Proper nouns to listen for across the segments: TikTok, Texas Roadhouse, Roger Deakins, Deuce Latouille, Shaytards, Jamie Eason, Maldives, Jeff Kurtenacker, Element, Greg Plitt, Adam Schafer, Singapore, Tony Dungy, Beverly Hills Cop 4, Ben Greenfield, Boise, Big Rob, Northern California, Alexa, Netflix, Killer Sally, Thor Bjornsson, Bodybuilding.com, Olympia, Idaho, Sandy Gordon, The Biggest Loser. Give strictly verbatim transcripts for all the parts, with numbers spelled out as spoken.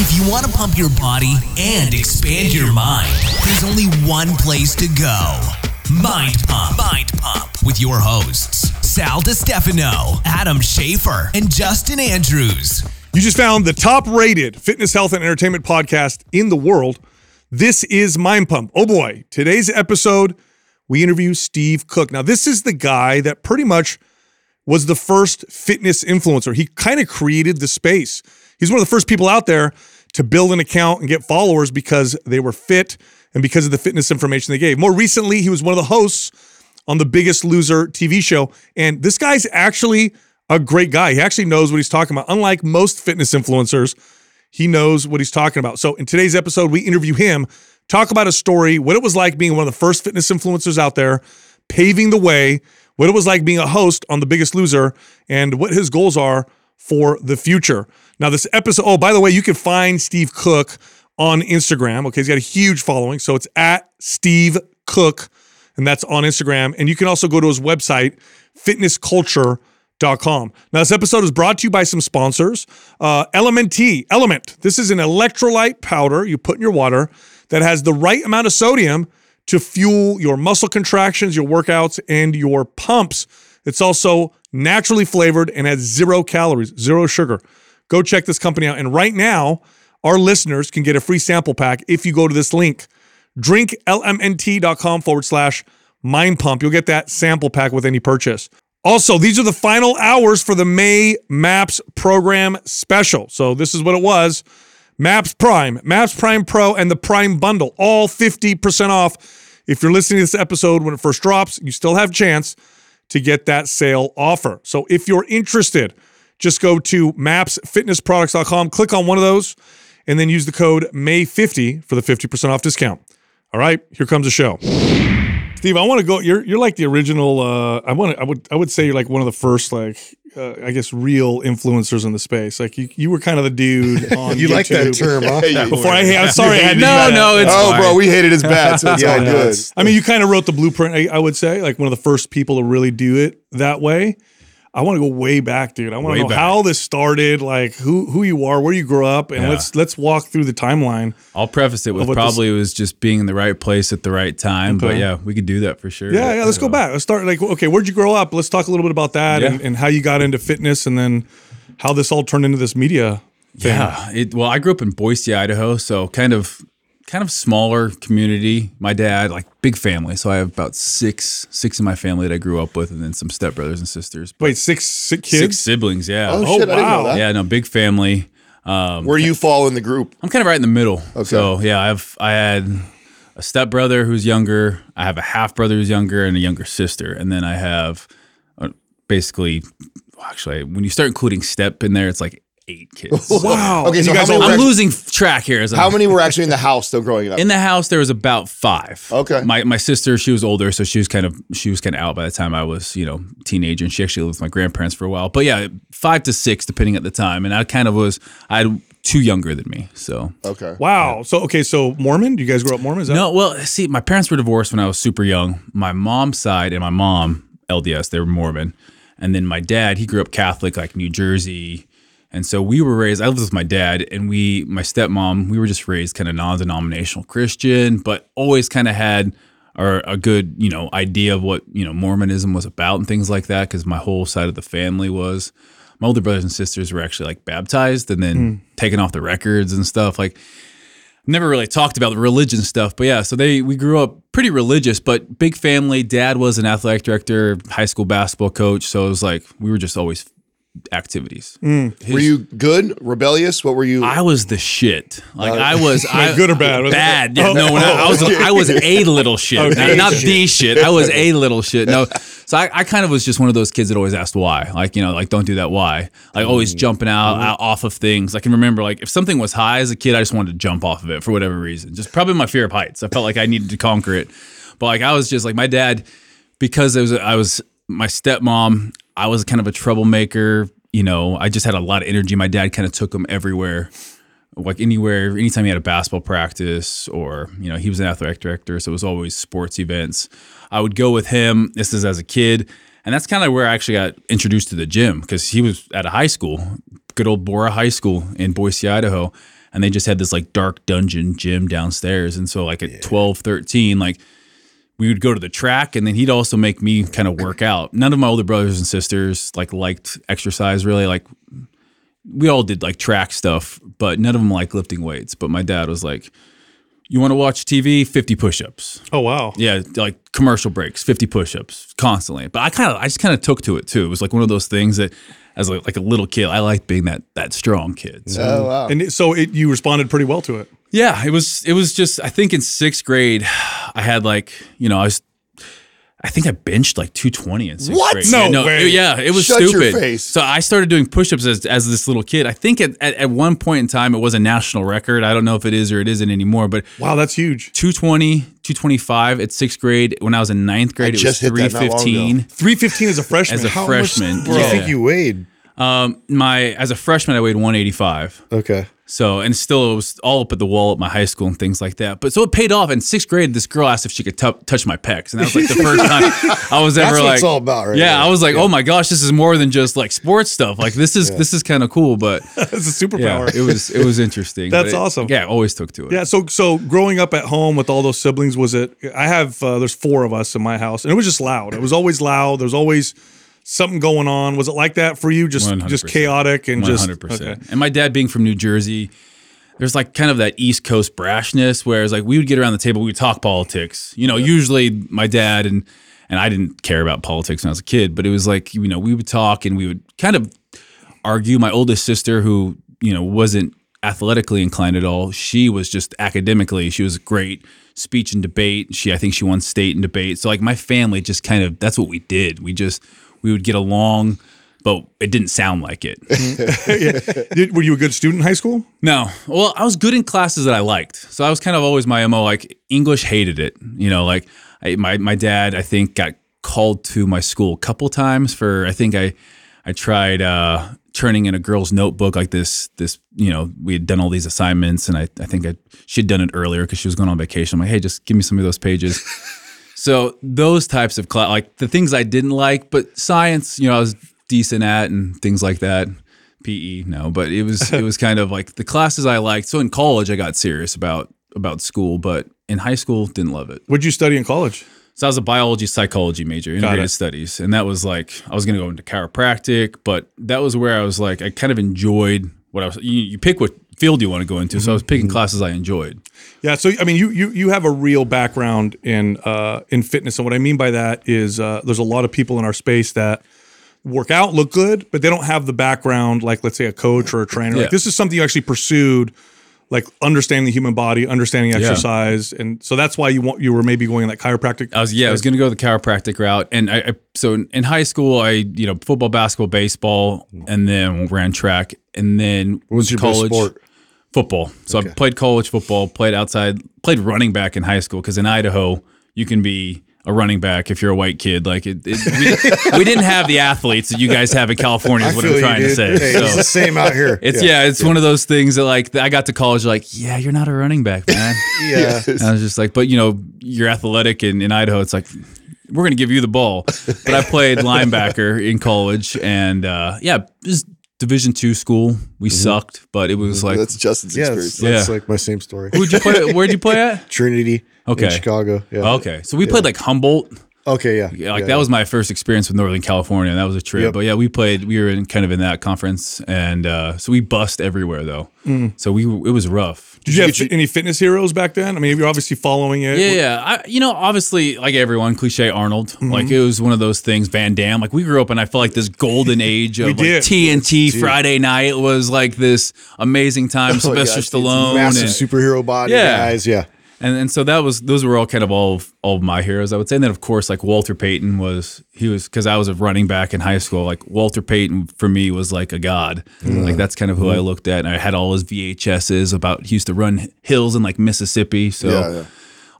If you want to pump your body and expand your mind, there's only one place to go. Mind Pump. Mind Pump. With your hosts, Sal DiStefano, Adam Schafer, and Justin Andrews. You just found the top-rated fitness, health, and entertainment podcast in the world. This is Mind Pump. Oh boy, today's episode, we interview Steve Cook. Now, this is the guy that pretty much was the first fitness influencer. He kind of created the space. He's one of the first people out there to build an account and get followers because they were fit and because of the fitness information they gave. More recently, he was one of the hosts on The Biggest Loser T V show. And this guy's actually a great guy. He actually knows what he's talking about. Unlike most fitness influencers, he knows what he's talking about. So in today's episode, we interview him, talk about his story, what it was like being one of the first fitness influencers out there, paving the way, what it was like being a host on The Biggest Loser, and what his goals are for the future. Now, this episode, oh, by the way, you can find Steve Cook on Instagram. Okay, he's got a huge following. So it's at Steve Cook, and that's on Instagram. And you can also go to his website, fitness culture dot com. Now, this episode is brought to you by some sponsors. Uh, Element T, Element. This is an electrolyte powder you put in your water that has the right amount of sodium to fuel your muscle contractions, your workouts, and your pumps. It's also naturally flavored and has zero calories, zero sugar. Go check this company out. And right now, our listeners can get a free sample pack if you go to this link, drink L M N T dot com forward slash mind pump. You'll get that sample pack with any purchase. Also, these are the final hours for the May Maps program special. So this is what it was. Maps Prime, Maps Prime Pro, and the Prime Bundle, all fifty percent off. If you're listening to this episode when it first drops, you still have a chance to get that sale offer. So if you're interested, just go to maps fitness products dot com, click on one of those, and then use the code May fifty for the fifty percent off discount. All right, here comes the show. Steve, I want to go. You're you're like the original. Uh, I want. I would. I would say you're like one of the first, like uh, I guess, real influencers in the space. Like you, you were kind of the dude on. You YouTube. Like that term, huh? Yeah, before I, I'm sorry. I had no, no. It's oh, fine. Bro, we hated his bad. So it's yeah, all good. I mean, you kind of wrote the blueprint. I, I would say, like one of the first people to really do it that way. I want to go way back, dude. I want way to know back. How this started, like who who you are, where you grew up, and yeah. let's let's walk through the timeline. I'll preface it with probably this, it was just being in the right place at the right time, okay. But yeah, we could do that for sure. Yeah, yeah. Let's so. go back. Let's start like okay, where'd you grow up? Let's talk a little bit about that yeah. and, and how you got into fitness, and then how this all turned into this media thing. Yeah. It, well, I grew up in Boise, Idaho, so kind of kind of smaller community. My dad, like big family. So I have about six, six in my family that I grew up with, and then some stepbrothers and sisters. Wait, six, six kids? Six siblings, yeah. Oh, oh shit, wow. I didn't know that. Yeah, no, big family. Um, Where do you fall in the group? I'm kind of right in the middle. Okay. So yeah, I have, I had a stepbrother who's younger. I have a half brother who's younger and a younger sister. And then I have uh, basically, actually, when you start including step in there, it's like eight kids. Wow. Okay, so you guys, I'm were, losing track here. As how many were actually in the house though growing up? In the house, there was about five. Okay. My my sister, she was older, so she was kind of she was kind of out by the time I was, you know, teenager, and she actually lived with my grandparents for a while. But yeah, five to six, depending at the time. And I kind of was I had two younger than me. So okay. Wow. Yeah. So okay, so Mormon? Do you guys grow up Mormon? Is that no, well, see, my parents were divorced when I was super young. My mom's side and my mom, L D S, they were Mormon. And then my dad, he grew up Catholic, like New Jersey. And so we were raised, I lived with my dad and we, my stepmom, we were just raised kind of non-denominational Christian, but always kind of had our, a good, you know, idea of what, you know, Mormonism was about and things like that. Cause my whole side of the family was, my older brothers and sisters were actually like baptized and then mm. taken off the records and stuff. Like never really talked about the religion stuff, but yeah, so they, we grew up pretty religious, but big family. Dad was an athletic director, high school basketball coach. So it was like, we were just always activities. Mm. His, were you good? Rebellious? What were you? I was the shit. Like uh, I was I, good or bad? Bad. Yeah, oh, no, oh, I, I was I was a little shit. Okay. Not, not the shit. I was a little shit. No. So I, I kind of was just one of those kids that always asked why. Like, you know, like don't do that. Why? Like always jumping out, mm. out off of things. I can remember like if something was high as a kid, I just wanted to jump off of it for whatever reason. Just probably my fear of heights. I felt like I needed to conquer it. But like I was just like my dad, because it was I was my stepmom. I was kind of a troublemaker, you know, I just had a lot of energy. My dad kind of took him everywhere, like anywhere, anytime he had a basketball practice or, you know, he was an athletic director. So it was always sports events. I would go with him. This is as a kid. And that's kind of where I actually got introduced to the gym because he was at a high school, good old Bora High School in Boise, Idaho. and they just had this like dark dungeon gym downstairs. And so like at yeah. twelve, thirteen, like we would go to the track, and then he'd also make me kind of work out. None of my older brothers and sisters like liked exercise really. Like we all did like track stuff, but none of them liked lifting weights. But my dad was like, you want to watch T V? fifty push-ups. Oh, wow. Yeah, like commercial breaks, fifty push-ups constantly. But I kind of, I just kind of took to it too. It was like one of those things that as like, like a little kid, I liked being that that strong kid. So. Oh, wow. And so it, you responded pretty well to it. Yeah, it was, it was just, I think in sixth grade, I had like, you know, I was, I think I benched like two twenty in sixth what? grade. No, no way. It, yeah, it was Shut stupid. Your face. So I started doing push-ups as, as this little kid. I think at, at, at one point in time, it was a national record. I don't know if it is or it isn't anymore. But wow, that's huge. two twenty, two twenty-five at sixth grade. When I was in ninth grade, I it was three fifteen. three fifteen as a freshman? As a How freshman. Do you yeah. think you weighed? Um, my As a freshman, I weighed one eighty-five. Okay. So, and still it was all up at the wall at my high school and things like that. But so it paid off. In sixth grade, this girl asked if she could t- touch my pecs. And that was like the first time I was ever That's like, what it's all about, right? Yeah. Now. I was like, yeah. oh my gosh, this is more than just like sports stuff. Like this is, yeah. this is kind of cool, but it's a superpower. Yeah, it was, it was interesting. That's it, awesome. Yeah. I always took to it. Yeah. So, so growing up at home with all those siblings, was it, I have, uh, there's four of us in my house, and it was just loud. It was always loud. There's always something going on. Was it like that for you? Just one hundred percent. Just chaotic and one hundred percent. Just okay. And my dad being from New Jersey, there's like kind of that East Coast brashness, whereas like we would get around the table, we would talk politics. You know, yeah. usually my dad and and I didn't care about politics when I was a kid, but it was like, you know, we would talk and we would kind of argue. My oldest sister, who, you know, wasn't athletically inclined at all, she was just academically, she was great. Speech and debate. She I think she won state in debate. So like my family just kind of, that's what we did. We just we would get along, but it didn't sound like it. yeah. Did, were you a good student in high school? No. Well, I was good in classes that I liked. So I was kind of always my M O, like English, hated it. You know, like I, my, my dad, I think, got called to my school a couple times for, I think I I tried uh, turning in a girl's notebook like this, this, you know, we had done all these assignments, and I, I think I, she'd done it earlier because she was going on vacation. I'm like, hey, just give me some of those pages. So those types of class, like the things I didn't like, but science, you know, I was decent at and things like that. P E, no, but it was it was kind of like the classes I liked. So in college, I got serious about about school, but in high school, didn't love it. What'd you study in college? So I was a biology psychology major, integrated studies, and that was like I was going to go into chiropractic, but that was where I was like I kind of enjoyed what I was. You, you pick what field you want to go into. Mm-hmm. So I was picking mm-hmm. classes I enjoyed. Yeah. So, I mean, you, you, you have a real background in, uh, in fitness. And what I mean by that is, uh, there's a lot of people in our space that work out, look good, but they don't have the background, like let's say a coach or a trainer. Yeah. Like this is something you actually pursued, like understanding the human body, understanding exercise. Yeah. And so that's why you want, you were maybe going like chiropractic. I was, yeah, I was going to go the chiropractic route. And I, I, so in high school, I, you know, football, basketball, baseball, and then ran track. And then what was your college best sport? Football. So okay. I played college football, played outside, played running back in high school because in Idaho, you can be a running back if you're a white kid. Like it, it, we, we didn't have the athletes that you guys have in California is what I'm trying to say. Hey, so it's the same out here. It's yeah, yeah it's yeah. one of those things that like I got to college like, yeah, you're not a running back, man. yeah. And I was just like, but you know, you're athletic, and in Idaho it's like we're going to give you the ball. But I played linebacker in college, and uh, yeah, just Division two school, we mm-hmm. sucked, but it was mm-hmm. like that's Justin's yeah, experience. That's, yeah, that's like my same story. Who'd you play? Where'd you play at? Trinity, okay, in Chicago. Yeah, okay. So we yeah. played like Humboldt. Okay, yeah, yeah like yeah, that yeah. was my first experience with Northern California, and that was a trip. Yep. But yeah, we played. We were in kind of in that conference, and uh, so we bust everywhere though. Mm. So we it was rough. Did you have any fitness heroes back then? I mean, you're obviously following it. Yeah, yeah. I, you know, obviously, like everyone, cliche Arnold. Mm-hmm. Like it was one of those things. Van Damme. Like we grew up, and I felt like this golden age of like, T N T Dude. Friday night was like this amazing time. Oh, Sylvester yeah, Stallone, massive and, superhero body yeah. guys. Yeah. And and so that was those were all kind of all of, all of my heroes, I would say. And then of course, like Walter Payton was he was because I was a running back in high school. Like Walter Payton for me was like a god. Mm. Like that's kind of who mm. I looked at, and I had all his V H Ses about. He used to run hills in like Mississippi, so yeah, yeah.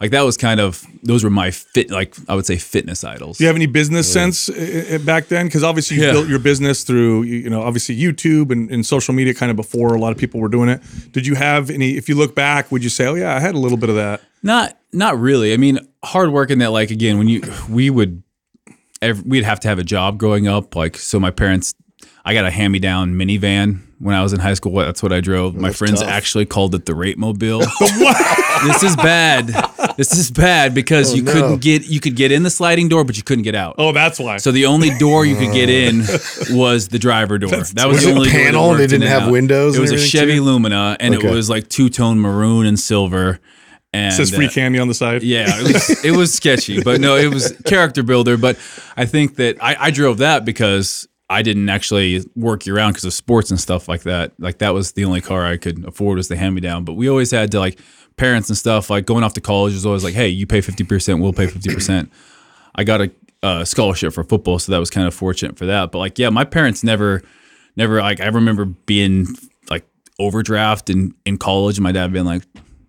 like that was kind of those were my fit. Like I would say fitness idols. Do you have any business yeah. sense back then? Because obviously you yeah. built your business through you know obviously YouTube and, and social media kind of before a lot of people were doing it. Did you have any? If you look back, would you say, oh yeah, I had a little bit of that? Not, not really. I mean, hard work in that, like, again, when you, we would, every, we'd have to have a job growing up. Like, so my parents, I got a hand-me-down minivan When I was in high school, that's what I drove. That My friends tough. actually called it the rape mobile. This is bad. This is bad because oh, you no. couldn't get, you could get in the sliding door, but you couldn't get out. Oh, that's why. So the only door you could get in was the driver door. That's that was, was the only panel. Door that they didn't have out. windows. It was a Chevy too? Lumina, and okay. it was like two tone maroon and silver. And, it says free uh, candy on the side. Yeah, it was, it was sketchy, but no, it was character builder. But I think that I, I drove that because I didn't actually work year round because of sports and stuff like that. Like that was the only car I could afford was the hand-me-down. But we always had to like parents and stuff like going off to college was always like, hey, you pay fifty percent, we'll pay fifty percent. I got a uh, scholarship for football, so that was kind of fortunate for that. But like, yeah, my parents never, never like I remember being like overdraft in, in college and my dad being like,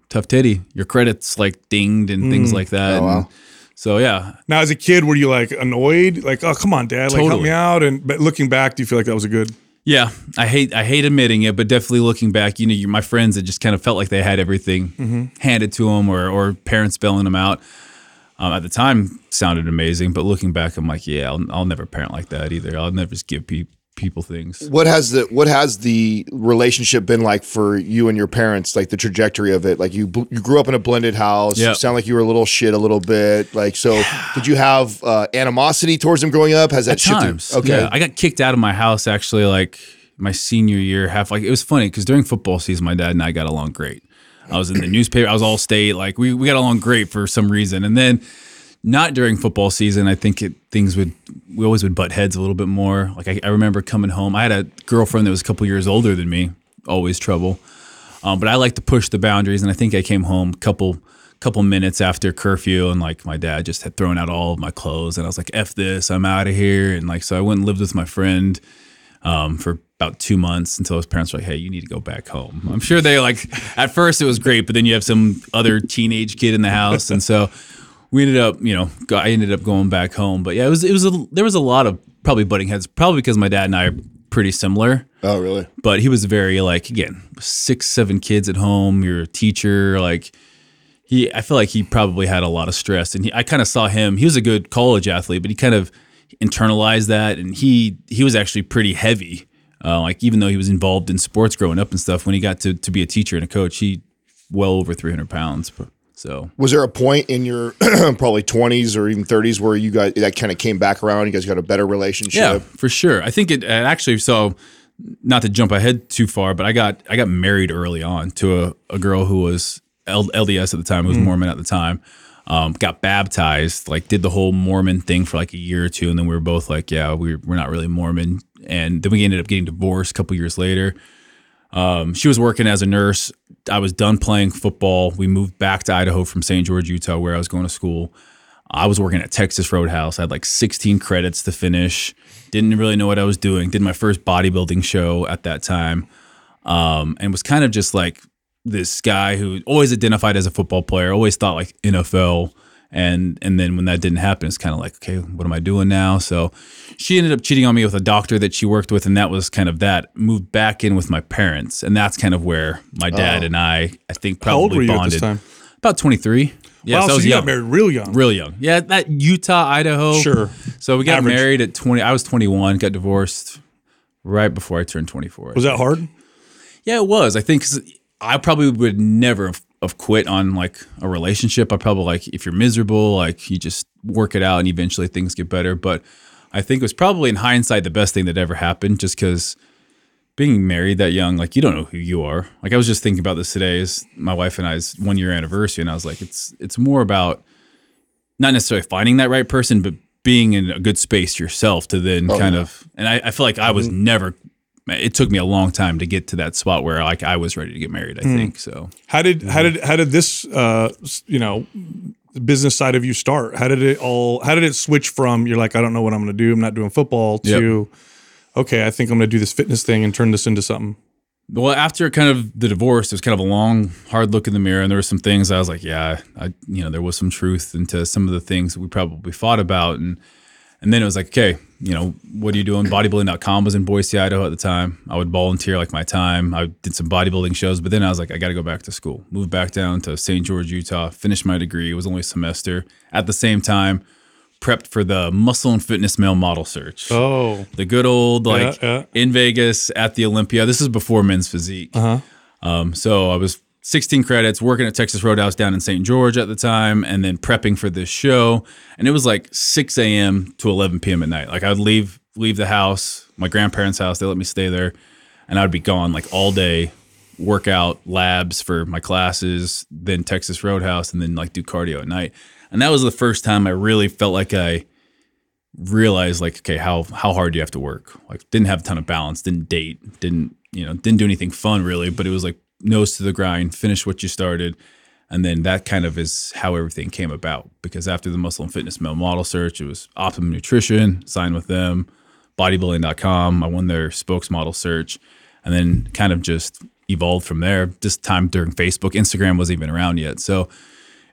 tough titty, your credits like dinged and mm. things like that. Oh, wow. And so yeah. Now as a kid, were you like annoyed? Like, oh come on, dad, totally. like help me out. And but looking back, do you feel like that was a good? Yeah, I hate I hate admitting it, but definitely looking back, you know, you, my friends that just kind of felt like they had everything mm-hmm. handed to them, or or parents bailing them out. Um, at the time, sounded amazing, but looking back, I'm like, yeah, I'll, I'll never parent like that either. I'll never just give people. people things. What has the what has the relationship been like for you and your parents, like the trajectory of it? Like you you grew up in a blended house. Yep. You sound like you were a little shit a little bit. Like so did you have uh, animosity towards them growing up? Has that At shifted? Times. Okay. Yeah, I got kicked out of my house actually like my senior year half like it was funny because during football season my dad and I got along great. I was in the newspaper, I was all state, like we we got along great for some reason. And then not during football season. I think it, things would, we always would butt heads a little bit more. Like I, I remember coming home, I had a girlfriend that was a couple years older than me, always trouble. Um, but I like to push the boundaries. And I think I came home a couple, couple minutes after curfew and like my dad just had thrown out all of my clothes and I was like, F this, I'm out of here. And like, so I went and lived with my friend um, for about two months until his parents were like, hey, you need to go back home. I'm sure they like, at first it was great, but then you have some other teenage kid in the house. And so we ended up, you know, I ended up going back home, but yeah, it was, it was, a, there was a lot of probably butting heads, probably because my dad and I are pretty similar. Oh, really? But he was very like, again, six, seven kids at home. You're a teacher. Like he, I feel like he probably had a lot of stress and he, I kind of saw him, he was a good college athlete, but he kind of internalized that. And he, he was actually pretty heavy. Uh, like even though he was involved in sports growing up and stuff, when he got to, to be a teacher and a coach, he well over three hundred pounds. But, So was there a point in your probably twenties or even thirties where you guys that kind of came back around? You guys got a better relationship? Yeah, for sure. I think it, it actually. So not to jump ahead too far, but I got I got married early on to a, a girl who was L D S at the time, who was mm. Mormon at the time. Um, got baptized, like did the whole Mormon thing for like a year or two, and then we were both like, yeah, we're we're not really Mormon. And then we ended up getting divorced a couple years later. Um, she was working as a nurse. I was done playing football. We moved back to Idaho from Saint George, Utah, where I was going to school. I was working at Texas Roadhouse. I had like sixteen credits to finish. Didn't really know what I was doing. Did my first bodybuilding show at that time. Um, and was kind of just like this guy who always identified as a football player, always thought like N F L. And and then when that didn't happen, it's kind of like, okay, what am I doing now? So she ended up cheating on me with a doctor that she worked with. And that was kind of that. Moved back in with my parents. And that's kind of where my dad oh. and I, I think probably How old were you bonded. At this time? About twenty-three. Yeah, wow, so, so was you young. Got married real young. Real young. Yeah, that Utah, Idaho. Sure. So we got Average. married at twenty. I was twenty-one, got divorced right before I turned twenty-four. I was think. that hard? Yeah, it was. I think cause I probably would never have of quit on like a relationship. I probably like if you're miserable, like you just work it out and eventually things get better. But I think it was probably in hindsight the best thing that ever happened, just because being married that young, like you don't know who you are. Like I was just thinking about this today, is my wife and I's one year anniversary, and I was like, it's it's more about not necessarily finding that right person, but being in a good space yourself to then oh, kind yeah. of. And I, I feel like I was mm-hmm. never. It took me a long time to get to that spot where like I was ready to get married, I mm. think. So how did, how did, how did this, uh, you know, business side of you start? How did it all, how did it switch from you're like, I don't know what I'm going to do. I'm not doing football to, yep. okay, I think I'm going to do this fitness thing and turn this into something. Well, after kind of the divorce, it was kind of a long, hard look in the mirror. And there were some things I was like, yeah, I, you know, there was some truth into some of the things that we probably fought about. And, and then it was like, okay, you know, what are you doing? Bodybuilding dot com was in Boise, Idaho at the time. I would volunteer like my time. I did some bodybuilding shows, but then I was like, I got to go back to school. Moved back down to Saint George, Utah, finished my degree. It was only a semester. At the same time, prepped for the Muscle and Fitness male model search. Oh, the good old, like, yeah, yeah. in Vegas at the Olympia. This is before Men's Physique. Uh-huh. Um, so I was sixteen credits, working at Texas Roadhouse down in Saint George at the time, and then prepping for this show. And it was like six a.m. to eleven p.m. at night. Like, I would leave leave the house, my grandparents' house. They let me stay there, and I'd be gone like all day, workout labs for my classes, then Texas Roadhouse, and then like do cardio at night. And that was the first time I really felt like I realized, like, okay, how how hard do you have to work? Like, didn't have a ton of balance, didn't date, didn't, you know, didn't do anything fun really, but it was like, nose to the grind, finish what you started. And then that kind of is how everything came about, because after the Muscle and Fitness male model search, it was Optimum Nutrition, signed with them, bodybuilding dot com. I won their spokesmodel search, and then kind of just evolved from there. This time during Facebook, Instagram wasn't even around yet. So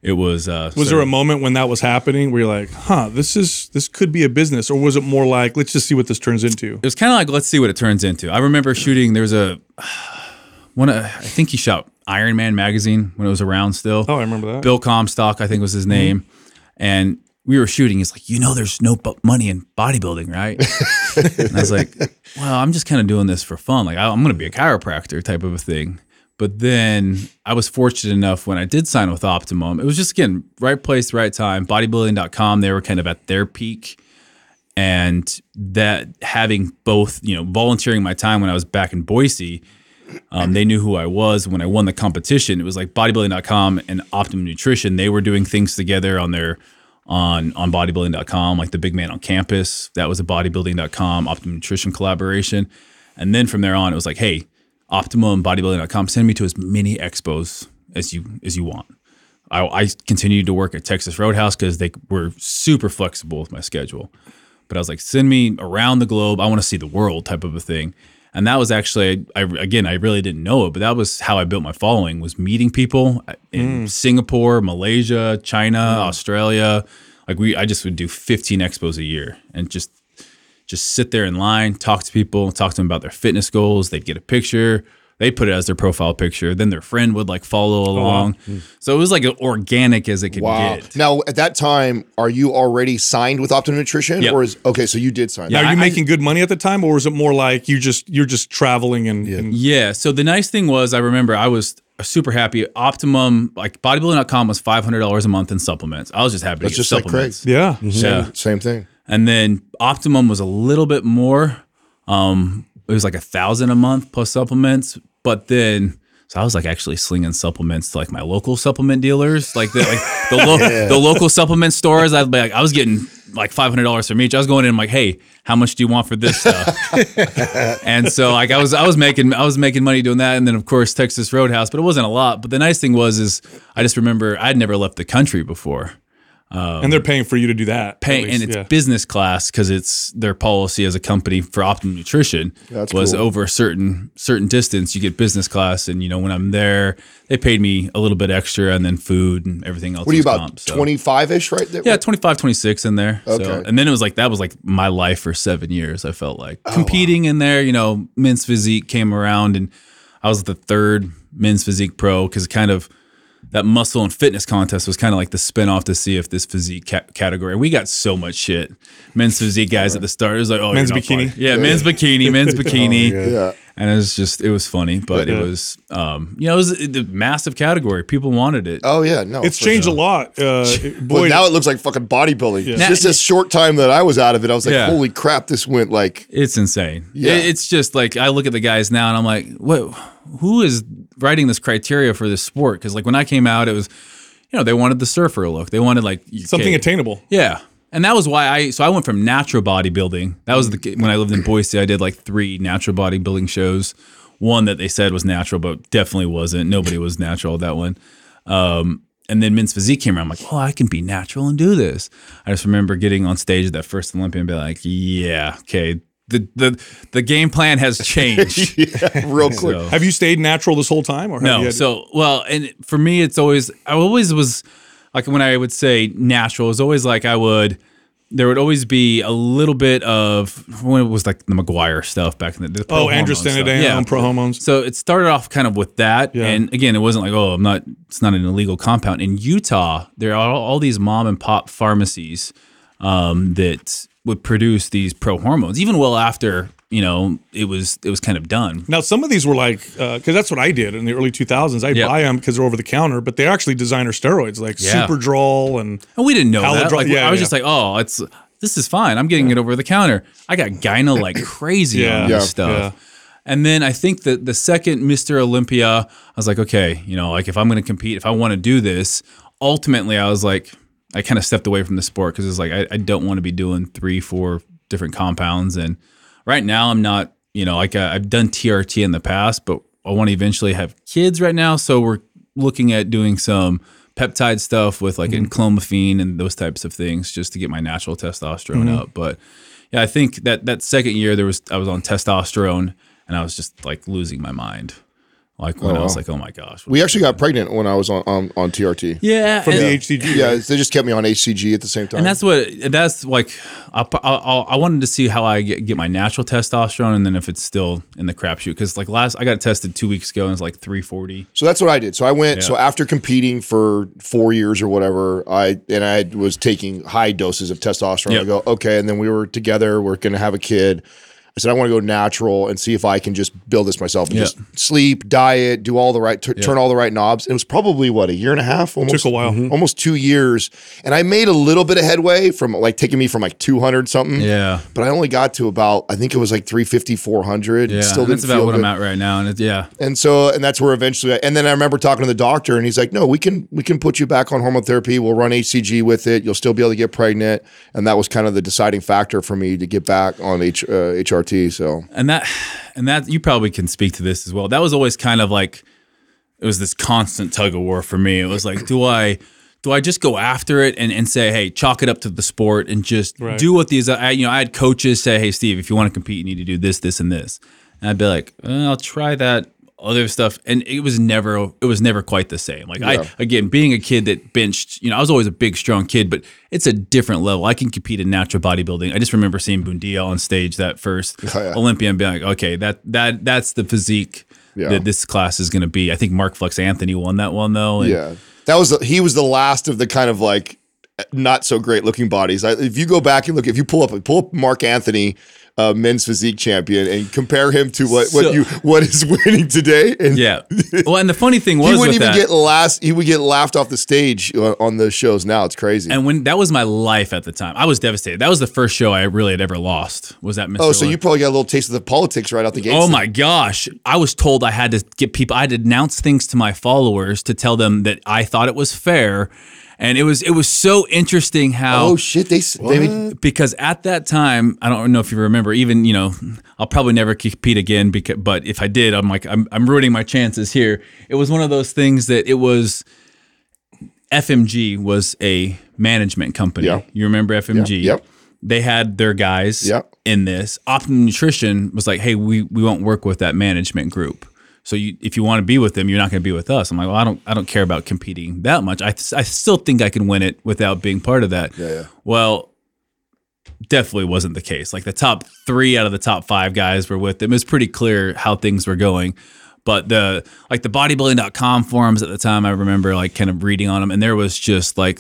it was, uh, was so, there a moment when that was happening where you're like, huh, this is, this could be a business? Or was it more like, let's just see what this turns into? It was kind of like, let's see what it turns into. I remember shooting, there was a, One, uh, I think he shot Iron Man magazine when it was around still. Oh, I remember that. Bill Comstock, I think was his name. Mm-hmm. And we were shooting. He's like, you know, there's no bu- money in bodybuilding, right? And I was like, well, I'm just kind of doing this for fun. Like, I, I'm going to be a chiropractor type of a thing. But then I was fortunate enough when I did sign with Optimum. It was just, again, right place, right time. Bodybuilding dot com, they were kind of at their peak. And that having both, you know, volunteering my time when I was back in Boise, Um, they knew who I was. When I won the competition, it was like bodybuilding dot com and Optimum Nutrition. They were doing things together on their on on bodybuilding dot com, like the big man on campus. That was a bodybuilding dot com, Optimum Nutrition collaboration. And then from there on, it was like, hey, Optimum, bodybuilding dot com, send me to as many expos as you as you want. I, I continued to work at Texas Roadhouse because they were super flexible with my schedule. But I was like, send me around the globe. I want to see the world type of a thing. And that was actually, I, again, I really didn't know it, but that was how I built my following, was meeting people in mm. Singapore, Malaysia, China, mm. Australia. Like we, I just would do fifteen expos a year and just, just sit there in line, talk to people, talk to them about their fitness goals. They'd get a picture. They'd put it as their profile picture. Then their friend would like follow along. Oh, wow. So it was like organic as it could wow. get. Now at that time, are you already signed with Optimum Nutrition? Yep. Or is, okay, so you did sign. Yeah, now, are you I, making I, good money at the time, or was it more like you just, you're just traveling and, yeah. and yeah. So the nice thing was, I remember I was super happy. Optimum, like bodybuilding dot com was five hundred dollars a month in supplements. I was just happy. That's to get just supplements. Like Craig. Yeah. Mm-hmm. Same, yeah. Same thing. And then Optimum was a little bit more, um, it was like a thousand a month plus supplements. But then, so I was like actually slinging supplements to like my local supplement dealers, like the, like the, lo- yeah. the local supplement stores. I'd be like, I was getting like five hundred dollars from each. I was going in, I'm like, hey, how much do you want for this stuff? And so like I was, I was making, I was making money doing that. And then of course, Texas Roadhouse, but it wasn't a lot. But the nice thing was, is I just remember I'd never left the country before. Um, and they're paying for you to do that. Paying, and it's yeah. business class, because it's their policy as a company for Optimum Nutrition. That's was cool. Over a certain certain distance, you get business class, and you know when I'm there, they paid me a little bit extra, and then food and everything else. What are you about twenty-five ish, right? There? Yeah, twenty-five, twenty-six in there. Okay. So, and then it was like that was like my life for seven years. I felt like oh, competing wow. in there. You know, Men's Physique came around, and I was the third Men's Physique pro, because kind of. That Muscle and Fitness contest was kind of like the spinoff to see if this physique ca- category. We got so much shit. Men's Physique guys right. at the start. It was like, oh, men's bikini. Yeah, yeah, men's bikini, men's bikini. Oh, yeah. And it was just, it was funny, but yeah. it was, um, you know, it was the massive category. People wanted it. Oh, yeah. No, it's changed sure. a lot. Uh, it, boy, but now it looks like fucking bodybuilding. Yeah. Now, just this short time that I was out of it, I was like, yeah. holy crap, this went like. It's insane. Yeah. It, it's just like, I look at the guys now and I'm like, what? Who is writing this criteria for this sport? Because like when I came out, it was, you know, they wanted the surfer look. They wanted like U K. Something attainable. Yeah. And that was why I, so I went from natural bodybuilding. That was the, when I lived in Boise, I did like three natural bodybuilding shows. One that they said was natural, but definitely wasn't. Nobody was natural at that one. Um, and then Men's Physique came around. I'm like, oh, I can be natural and do this. I just remember getting on stage at that first Olympia and be like, yeah, okay. The, the the game plan has changed. yeah, real quick. So, have you stayed natural this whole time? Or have no. You had- so, well, and for me, it's always, I always was, like when I would say natural, it was always like I would, there would always be a little bit of, when it was like the McGuire stuff back in the, the pro Oh, Andrew Stenadane yeah. on pro hormones. So it started off kind of with that. Yeah. And again, it wasn't like, oh, I'm not, it's not an illegal compound. In Utah, there are all, all these mom and pop pharmacies um, that would produce these pro hormones, even well after, you know, it was it was kind of done. Now, some of these were like, because uh, that's what I did in the early two thousands. I'd yep. buy them because they're over the counter, but they're actually designer steroids, like yeah. Superdrol and... And we didn't know that. Like, yeah, I was yeah. just like, oh, it's this is fine. I'm getting yeah. it over the counter. I got gyno like crazy yeah. on this yeah. stuff. Yeah. And then I think that the second Mister Olympia, I was like, okay, you know, like if I'm going to compete, if I want to do this, ultimately I was like, I kind of stepped away from the sport because it's like, I, I don't want to be doing three, four different compounds. And right now I'm not, you know, like I, I've done T R T in the past, but I want to eventually have kids right now. So we're looking at doing some peptide stuff with like mm-hmm. clomiphene and those types of things just to get my natural testosterone mm-hmm. up. But yeah, I think that that second year there was, I was on testosterone. And I was just like losing my mind. Like when oh, I was like, oh my gosh. We actually got pregnant when I was on, on, on T R T. Yeah. From and, the H C G. Yeah. They just kept me on H C G at the same time. And that's what, that's like, I, I, I wanted to see how I get, get my natural testosterone and then if it's still in the crapshoot. Cause like last, I got tested two weeks ago and it's like three forty. So that's what I did. So I went, yeah. so after competing for four years or whatever, I, and I was taking high doses of testosterone. Yep. I go, okay. And then we were together, we're going to have a kid. I said, I want to go natural and see if I can just build this myself and yeah. just sleep, diet, do all the right, t- yeah. turn all the right knobs. It was probably what, a year and a half, almost, it took a while. Mm-hmm. Almost two years. And I made a little bit of headway from like taking me from like two hundred something. Yeah. But I only got to about, I think it was like three fifty, four hundred. Yeah. Still didn't feel good. That's about what I'm at right now. And it, yeah. And so, and that's where eventually, I, and then I remember talking to the doctor and he's like, no, we can, we can put you back on hormone therapy. We'll run H C G with it. You'll still be able to get pregnant. And that was kind of the deciding factor for me to get back on H, uh, H R T. So and that and that you probably can speak to this as well. That was always kind of like it was this constant tug of war for me. It was like, do I do I just go after it and, and say, hey, chalk it up to the sport and just right. do what these I, you know, I had coaches say, hey, Steve, if you want to compete, you need to do this, this, and this. And I'd be like, oh, I'll try that other stuff. And it was never it was never quite the same. Like yeah. I again being a kid that benched, you know, I was always a big, strong kid, but it's a different level. I can compete in natural bodybuilding. I just remember seeing Bundia on stage that first oh, yeah. Olympia and being like, okay, that that that's the physique yeah. that this class is gonna be. I think Mark Flex Anthony won that one though. And yeah. That was the, he was the last of the kind of like not so great looking bodies. I, if you go back and look, if you pull up pull up Mark Anthony, Uh, men's physique champion, and compare him to what so, what you what is winning today. And yeah. Well, and the funny thing was, he wouldn't with even that, get last. He would get laughed off the stage on those shows. Now it's crazy. And when that was my life at the time, I was devastated. That was the first show I really had ever lost. Was that Mister Oh, so Lund. You probably got a little taste of the politics right out the gate. Oh my gosh, I was told I had to get people. I had to announce things to my followers to tell them that I thought it was fair. And it was it was so interesting how oh shit they, they because at that time I don't know if you remember even you know I'll probably never compete again because but if I did I'm like I'm I'm ruining my chances here. It was one of those things that it was F M G was a management company. Yeah. You remember F M G? Yeah. Yep. They had their guys yep. in this. Optimum Nutrition was like, hey, we we won't work with that management group. So you, if you want to be with them, you're not going to be with us. I'm like, well, I don't, I don't care about competing that much. I, I still think I can win it without being part of that. Yeah, yeah. Well, definitely wasn't the case. Like the top three out of the top five guys were with them. It's pretty clear how things were going. But the like the bodybuilding dot com forums at the time, I remember like kind of reading on them, and there was just like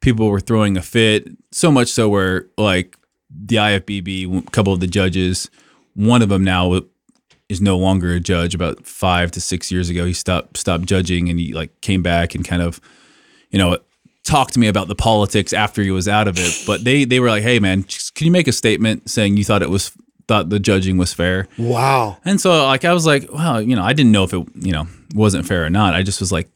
people were throwing a fit so much so where like the I F B B, a couple of the judges, one of them now. Is no longer a judge. About five to six years ago, he stopped stopped judging, and he like came back and kind of, you know, talked to me about the politics after he was out of it. But they they were like, "Hey, man, can you make a statement saying you thought it was thought the judging was fair?" Wow. And so like I was like, "Wow, you know, I didn't know if it you know wasn't fair or not. I just was like,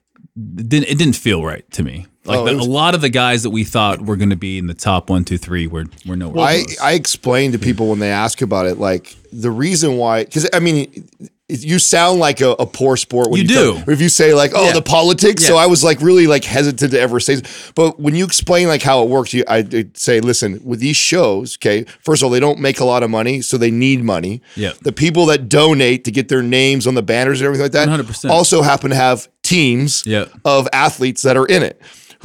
it didn't it didn't feel right to me." Like oh, the, was, a lot of the guys that we thought were going to be in the top one, two, three were were nowhere. Well, I, I explained to people when they ask about it, like the reason why, because I mean, you sound like a, a poor sport when you, you do. Tell, if you say like, oh, yeah. the politics. Yeah. So I was like really like hesitant to ever say. But when you explain like how it works, you I say, listen, with these shows, okay, first of all, they don't make a lot of money, so they need money. Yeah. The people that donate to get their names on the banners and everything like that one hundred percent also happen to have teams yeah. of athletes that are in it.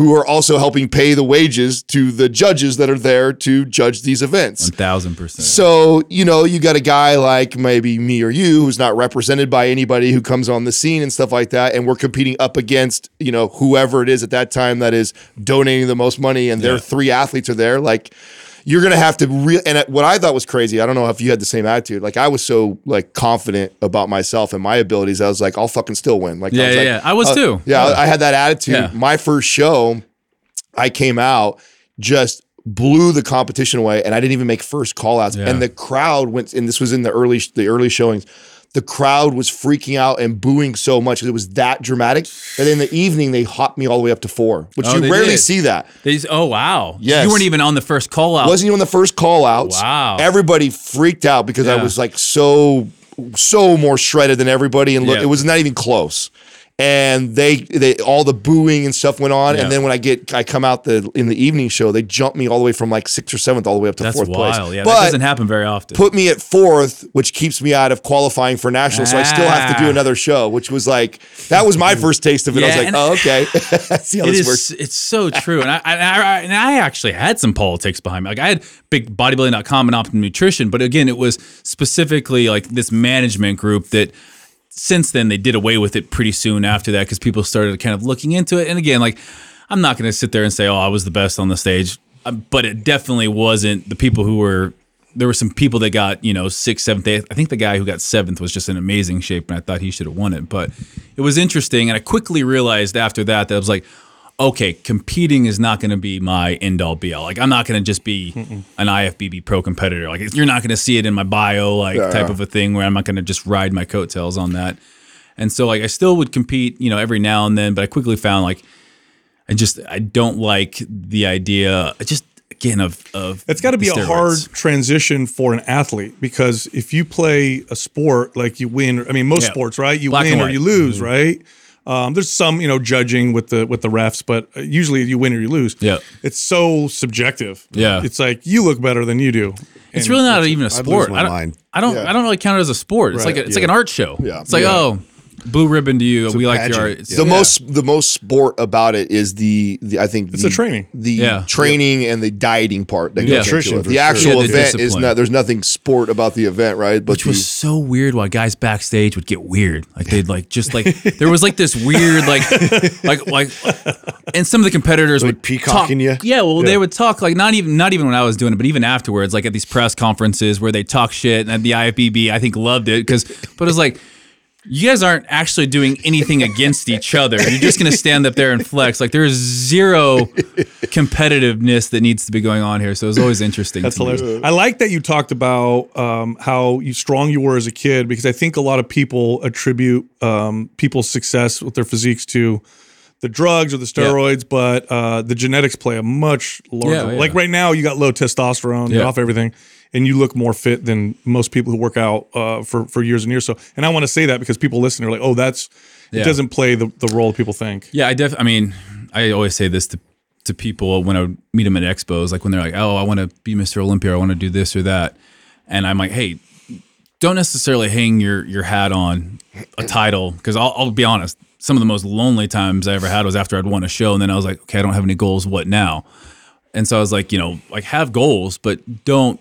who are also helping pay the wages to the judges that are there to judge these events. one thousand percent. So, you know, you got a guy like maybe me or you who's not represented by anybody who comes on the scene and stuff like that, and we're competing up against, you know, whoever it is at that time that is donating the most money, and yeah. their three athletes are there. Like, you're going to have to really, and what I thought was crazy, I don't know if you had the same attitude. Like, I was so like confident about myself and my abilities. I was like, I'll fucking still win. Like, yeah, I was, yeah, like, yeah. I was uh, too. Yeah, yeah. I had that attitude. Yeah. My first show, I came out, just blew the competition away, and I didn't even make first call outs. Yeah. And the crowd went, and this was in the early, the early showings. The crowd was freaking out and booing so much. It was that dramatic. And in the evening, they hopped me all the way up to four, which oh, you rarely did. see that. They just, oh, wow. Yes. You weren't even on the first call out. Wasn't even on the first call out. Wow. Everybody freaked out because yeah. I was like so, so more shredded than everybody. And look, yeah. it was not even close. And they, they, all the booing and stuff went on. Yeah. And then when I get, I come out the in the evening show, they jump me all the way from like sixth or seventh all the way up to That's fourth wild. place. Yeah, but that doesn't happen very often. Put me at fourth, which keeps me out of qualifying for nationals. Ah. So I still have to do another show, which was like, that was my first taste of it. Yeah, I was like, oh, okay. See how it this is, works. It's so true. And I, I, I, and I actually had some politics behind me. Like, I had big bodybuilding dot com and Optimum Nutrition, but again, it was specifically like this management group that, since then, they did away with it pretty soon after that because people started kind of looking into it. And again, like, I'm not going to sit there and say, oh, I was the best on the stage. But it definitely wasn't the people who were – there were some people that got, you know, sixth, seventh, eighth. I think the guy who got seventh was just in amazing shape, and I thought he should have won it. But it was interesting, and I quickly realized after that that I was like, okay, competing is not going to be my end-all, be-all. Like, I'm not going to just be Mm-mm. an I F B B pro competitor. Like, you're not going to see it in my bio, like, yeah. type of a thing where I'm not going to just ride my coattails on that. And so, like, I still would compete, you know, every now and then, but I quickly found, like, I just, I don't like the idea, I just, again, of, of it's got to be steroids. A hard transition for an athlete, because if you play a sport, like, you win, I mean, most yeah. sports, right? You Black win or you lose, mm-hmm. right? Um, there's some, you know, judging with the with the refs, but usually you win or you lose. Yeah, it's so subjective. Yeah, it's like you look better than you do. It's really not it's, even a sport. I don't. I don't, yeah. I don't really count it as a sport. It's right. like a, it's yeah. like an art show. Yeah. It's like yeah. oh, blue ribbon to you. It's we like your art. It's, the yeah. most the most sport about it is the, the I think it's the, the training, the yeah. training yeah. and the dieting part. That yeah. nutrition. The actual sure. yeah, the event discipline. is not. There's nothing sport about the event, right? But Which you, was so weird. Why guys backstage would get weird? Like they'd like just like there was like this weird like like like, and some of the competitors like would peacocking talk, you. Yeah, well yeah. they would talk like not even not even when I was doing it, but even afterwards, like at these press conferences where they talk shit, and the I F B B I think loved it because but it was like. You guys aren't actually doing anything against each other. You're just going to stand up there and flex. Like there's zero competitiveness that needs to be going on here. So it was always interesting. That's hilarious. Me. I like that you talked about um, how you strong you were as a kid, because I think a lot of people attribute um, people's success with their physiques to the drugs or the steroids, yeah. but uh, the genetics play a much larger yeah, yeah. Like right now you got low testosterone, yeah. you're off everything. And you look more fit than most people who work out uh, for, for years and years. So, and I want to say that because people listen, they're like, oh, that's, yeah. it doesn't play the, the role people think. Yeah, I def. I mean, I always say this to, to people when I would meet them at expos, like when they're like, oh, I want to be Mister Olympia, or I want to do this or that. And I'm like, hey, don't necessarily hang your, your hat on a title. Because I'll, I'll be honest, some of the most lonely times I ever had was after I'd won a show. And then I was like, okay, I don't have any goals. What now? And so I was like, you know, like have goals, but don't,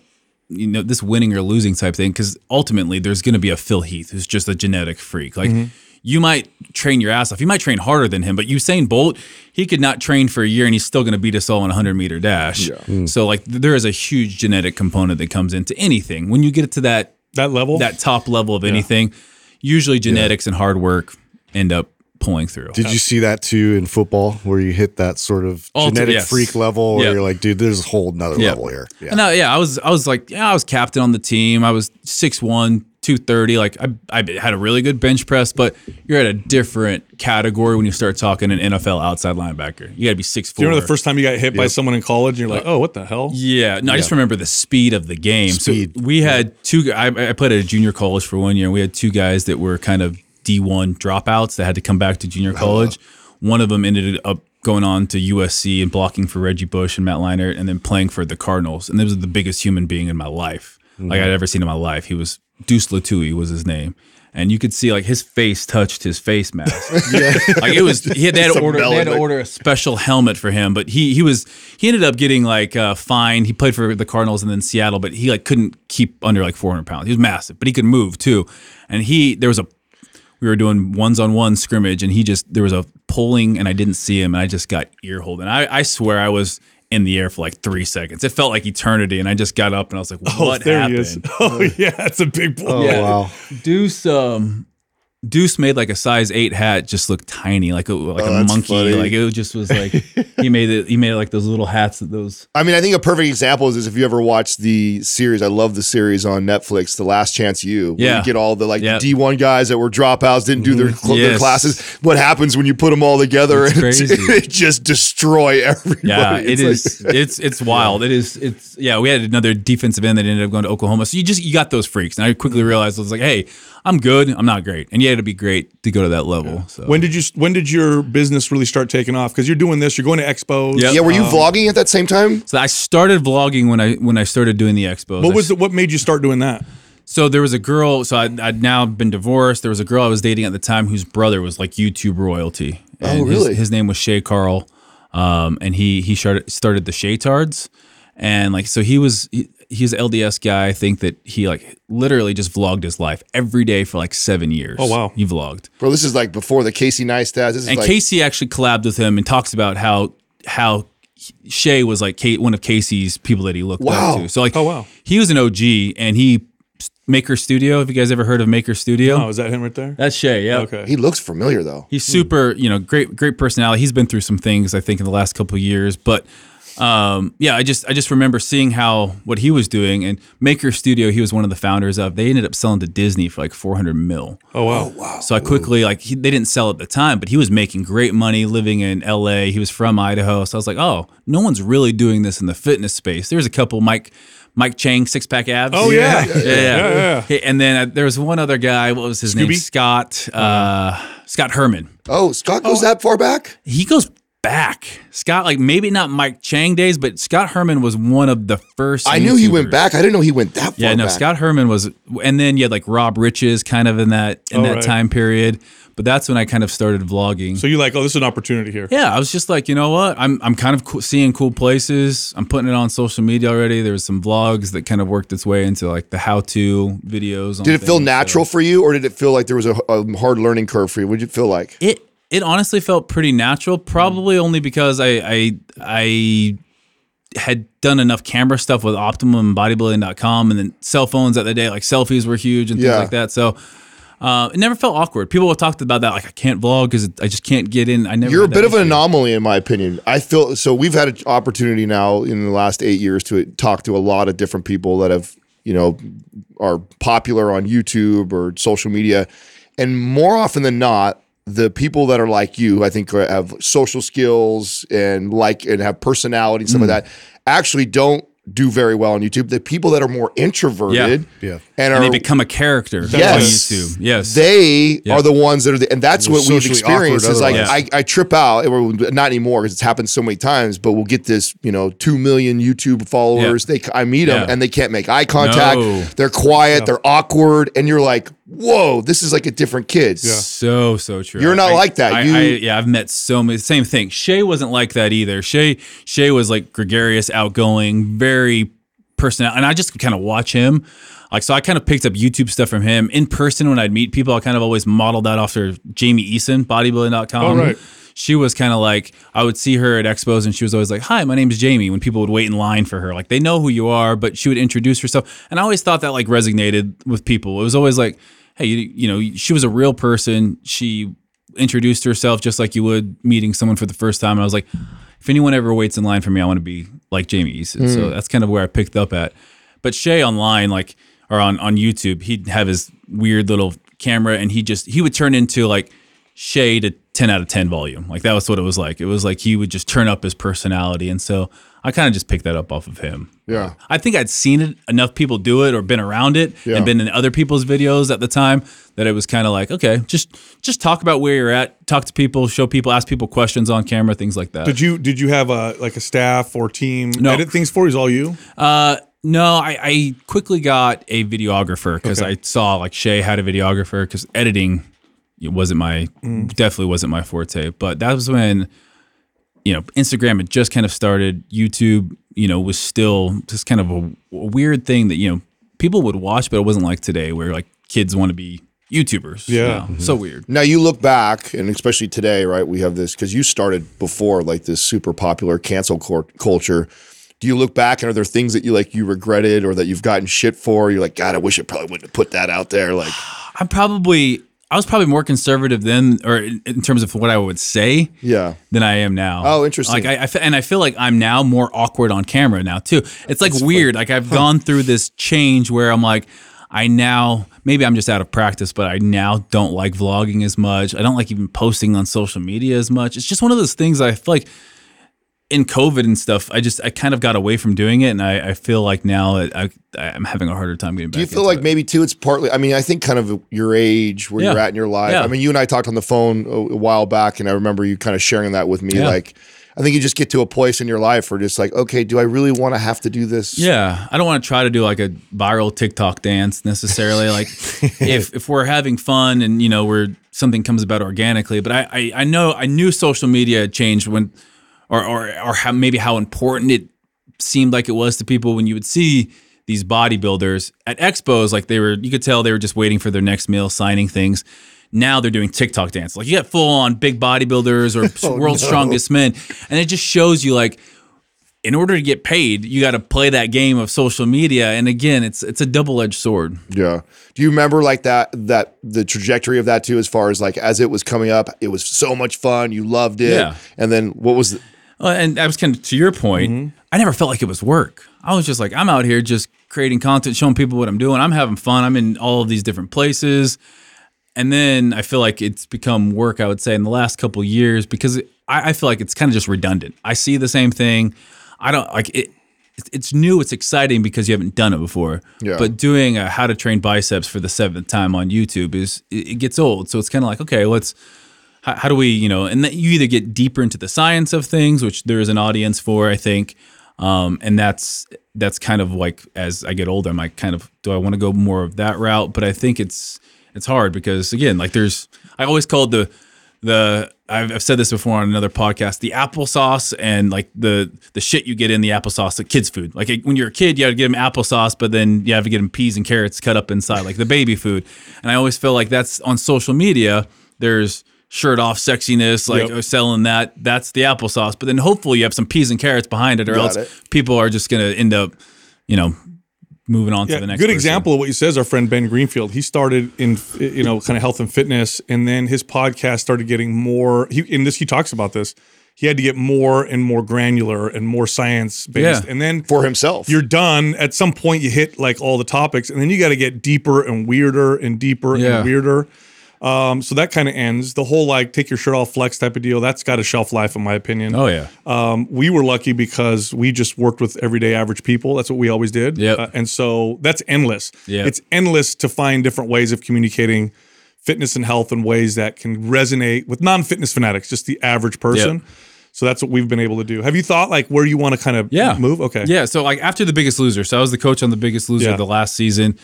you know, this winning or losing type thing, because ultimately there's going to be a Phil Heath who's just a genetic freak. Like mm-hmm. you might train your ass off. You might train harder than him, but Usain Bolt, he could not train for a year and he's still going to beat us all in a hundred meter dash. Yeah. Mm. So like there is a huge genetic component that comes into anything. When you get to that, that level, that top level of yeah. anything, usually genetics yeah. and hard work end up pulling through. Did you see that too in football where you hit that sort of Ultimate, genetic yes. freak level where yep. you're like, dude, there's a whole nother yep. level here. Yeah. No, yeah. I was, I was like, yeah, I was captain on the team. I was six one, two thirty. Like I, I had a really good bench press, but you're at a different category when you start talking an N F L outside linebacker. You gotta be six foot four. Do you remember the first time you got hit yep. by someone in college and you're like, oh, what the hell? Yeah. No, yeah. I just remember the speed of the game. Speed. So we had two, I, I played at a junior college for one year. And we had two guys that were kind of D one dropouts that had to come back to junior college. One of them ended up going on to U S C and blocking for Reggie Bush and Matt Leinart and then playing for the Cardinals. And this was the biggest human being in my life, mm-hmm. like I'd ever seen in my life. He was Deuce Latouille was his name. and you could see like his face touched his face mask. Yeah. Like it was, he had, they had to order, they had to order a special helmet for him, but he, he was, he ended up getting like uh fined. He played for the Cardinals and then Seattle, but he like couldn't keep under like four hundred pounds. He was massive, but he could move too. And he, there was a, we were doing ones on one scrimmage and he just, there was a pulling and I didn't see him and I just got ear holed. And I, I swear I was in the air for like three seconds. It felt like eternity. And I just got up and I was like, what oh, there happened? He is. Oh yeah, that's a big pull. Oh, yeah. Wow. Deuce, um, Deuce made like a size eight hat just look tiny, like a, like oh, a monkey. Funny. Like it just was like, he made it, he made like those little hats that those. I mean, I think a perfect example is, is if you ever watch the series, I love the series on Netflix, The Last Chance U. Where yeah. You get all the like yep. D one guys that were dropouts, didn't do their, cl yes. their classes. What happens when you put them all together it's and crazy. It, it just destroy everybody. Yeah, it's it like, is, it's, it's wild. It is, it's, yeah, we had another defensive end that ended up going to Oklahoma. So you just, you got those freaks. And I quickly realized, I was like, hey, I'm good. I'm not great. And yeah, it'd be great to go to that level. Yeah. So when did you, when did your business really start taking off? Cause you're doing this, you're going to expos. Yep. Yeah. Were you um, vlogging at that same time? So I started vlogging when I, when I started doing the expos. What was the, what made you start doing that? So there was a girl, so I, I'd now been divorced. There was a girl I was dating at the time whose brother was like YouTube royalty. And oh, really? His, his name was Shay Carl. Um, and he, he started, started the Shaytards. And like, so he was, he, he's an L D S guy. I think that he like literally just vlogged his life every day for like seven years. Oh, wow. He vlogged. Bro, this is like before the Casey Neistat. This is and like Casey actually collabed with him and talks about how how Shay was like one of Casey's people that he looked wow. up to. So like, oh, wow. He was an O G and he, Maker Studio. Have you guys ever heard of Maker Studio? Oh, is that him right there? That's Shay, yeah. Okay. He looks familiar though. He's super, you know, great, great personality. He's been through some things I think in the last couple of years, but Um, yeah, I just, I just remember seeing how, what he was doing and Maker Studio, he was one of the founders of, they ended up selling to Disney for like four hundred mil. Oh, wow. Oh, wow. So I quickly like, he, they didn't sell at the time, but he was making great money living in L A. He was from Idaho. So I was like, oh, no one's really doing this in the fitness space. There's a couple Mike, Mike Chang, six pack abs. Oh yeah. Yeah. yeah, yeah. yeah, yeah. And then uh, there was one other guy, what was his Scooby? name? Scott, uh, Scott Herman. Oh, Scott goes oh, that far back? He goes back. Scott, like maybe not Mike Chang days, but Scott Herman was one of the first. I YouTubers. knew he went back. I didn't know he went that far Yeah, no, back. Scott Herman was, and then you had like Rob Riches kind of in that, in oh, that right. time period. But that's when I kind of started vlogging. So you're like, oh, this is an opportunity here. Yeah. I was just like, you know what? I'm, I'm kind of co seeing cool places. I'm putting it on social media already. There was some vlogs that kind of worked its way into like the how-to videos. On did it things, feel natural so. for you? Or did it feel like there was a, a hard learning curve for you? What did it feel like? It, It honestly felt pretty natural, probably only because I, I I had done enough camera stuff with Optimum, Bodybuilding dot com, and then cell phones at the day, like selfies were huge and things yeah. like that. So uh, it never felt awkward. People have talked about that, like I can't vlog because I just can't get in. I never. You're a bit of an anomaly in my opinion. I feel so. We've had an opportunity now in the last eight years to talk to a lot of different people that have, you know, are popular on YouTube or social media, and more often than not, the people that are like you, I think have social skills and like, and have personality and some mm. of that actually don't do very well on YouTube. The people that are more introverted yeah. Yeah. and, and are, they become a character yes, on YouTube. Yes. They yeah. are the ones that are the, and that's We're what we've experienced is like, yeah. I, I trip out, or not anymore because it's happened so many times, but we'll get this, you know, two million YouTube followers. Yeah. They, I meet yeah. them and they can't make eye contact. No. They're quiet. No. They're awkward. And you're like, whoa, this is like a different kid. Yeah. So, so true. You're not I, like that. I, you, I, yeah, I've met so many. Same thing. Shay wasn't like that either. Shay, Shay was like gregarious, outgoing, very personal. And I just kind of watch him. Like, so I kind of picked up YouTube stuff from him. In person, when I'd meet people, I kind of always modeled that after Jamie Eason, bodybuilding dot com. All right. She was kind of like, I would see her at expos and she was always like, hi, my name's Jamie. When people would wait in line for her, like they know who you are, but she would introduce herself. And I always thought that like resonated with people. It was always like, hey, you, you know, she was a real person. She introduced herself just like you would meeting someone for the first time. And I was like, if anyone ever waits in line for me, I want to be like Jamie Eason. Mm. So that's kind of where I picked up at. But Shay online, like, or on, on YouTube, he'd have his weird little camera and he just, he would turn into like Shay to ten out of ten volume. Like that was what it was like. It was like he would just turn up his personality. And so I kind of just picked that up off of him. Yeah. I think I'd seen it, enough people do it or been around it yeah. and been in other people's videos at the time that it was kind of like, okay, just just talk about where you're at, talk to people, show people, ask people questions on camera, things like that. Did you did you have a like a staff or team no. edit things for you? Is all you? Uh No, I, I quickly got a videographer because okay. I saw like Shay had a videographer because editing it wasn't my, mm. definitely wasn't my forte. But that was when, you know, Instagram had just kind of started. YouTube, you know, was still just kind of a, a weird thing that, you know, people would watch, but it wasn't like today where like kids want to be YouTubers. Yeah. You know? Mm-hmm. So weird. Now you look back, and especially today, right? We have this, because you started before like this super popular cancel court culture. Do you look back and are there things that you like you regretted or that you've gotten shit for? You're like, God, I wish I probably wouldn't have put that out there. Like, I'm probably, I was probably more conservative then, or in, in terms of what I would say, yeah, than I am now. Oh, interesting. Like, I, I and I feel like I'm now more awkward on camera now too. It's like That's weird. Funny. Like I've huh. gone through this change where I'm like, I now, maybe I'm just out of practice, but I now don't like vlogging as much. I don't like even posting on social media as much. It's just one of those things I feel like in COVID and stuff, I just, I kind of got away from doing it. And I, I feel like now I, I, I'm having a harder time getting back. Do you feel like it. maybe too, it's partly, I mean, I think kind of your age, where yeah. you're at in your life. Yeah. I mean, you and I talked on the phone a, a while back, and I remember you kind of sharing that with me. Yeah. Like, I think you just get to a place in your life where just like, okay, do I really want to have to do this? Yeah. I don't want to try to do like a viral TikTok dance necessarily. Like if, if we're having fun and, you know, we're, something comes about organically, but I, I, I know, I knew social media had changed when, Or, or, or how, maybe how important it seemed like it was to people when you would see these bodybuilders at expos. Like they were, you could tell they were just waiting for their next meal, signing things. Now they're doing TikTok dance. Like you got full on big bodybuilders or oh, world's no. strongest men. And it just shows you like, in order to get paid, you got to play that game of social media. And again, it's, it's a double-edged sword. Yeah. Do you remember like that, that the trajectory of that too, as far as like, as it was coming up, it was so much fun. You loved it. Yeah. And then what was the, Uh, and I was kind of, to your point, mm-hmm. I never felt like it was work. I was just like, I'm out here just creating content, showing people what I'm doing. I'm having fun. I'm in all of these different places. And then I feel like it's become work, I would say, in the last couple of years, because I, I feel like it's kind of just redundant. I see the same thing. I don't like it. It's new. It's exciting because you haven't done it before. Yeah. But doing a how to train biceps for the seventh time on YouTube is, it gets old. So it's kind of like, okay, let's, How, how do we, you know, and that you either get deeper into the science of things, which there is an audience for, I think. Um, and that's, that's kind of like, as I get older, I'm like, kind of, do I want to go more of that route? But I think it's, it's hard because again, like there's, I always called the, the, I've, I've said this before on another podcast, the applesauce and like the, the shit you get in the applesauce, the kids food. Like when you're a kid, you have to get them applesauce, but then you have to get them peas and carrots cut up inside, like the baby food. And I always feel like that's on social media. There's shirt off sexiness, like yep. oh, selling that. That's the applesauce. But then hopefully you have some peas and carrots behind it, or Got else it. people are just going to end up, you know, moving on yeah, to the next. Good person. Example of what you said is our friend Ben Greenfield. He started in, you know, kind of health and fitness, and then his podcast started getting more. He in this he talks about this. He had to get more and more granular and more science based, yeah. and then for himself, you're done. At some point, you hit like all the topics, and then you got to get deeper and weirder and deeper yeah. and weirder. Um, so that kind of ends the whole, like, take your shirt off flex type of deal. That's got a shelf life, in my opinion. Oh yeah. Um, we were lucky because we just worked with everyday average people. That's what we always did. Yep. Uh, and so that's endless. Yep. It's endless to find different ways of communicating fitness and health in ways that can resonate with non-fitness fanatics, just the average person. Yep. So that's what we've been able to do. Have you thought like where you want to kind of yeah. move? Okay. Yeah. So like after The Biggest Loser, so I was the coach on The Biggest Loser yeah. the last season.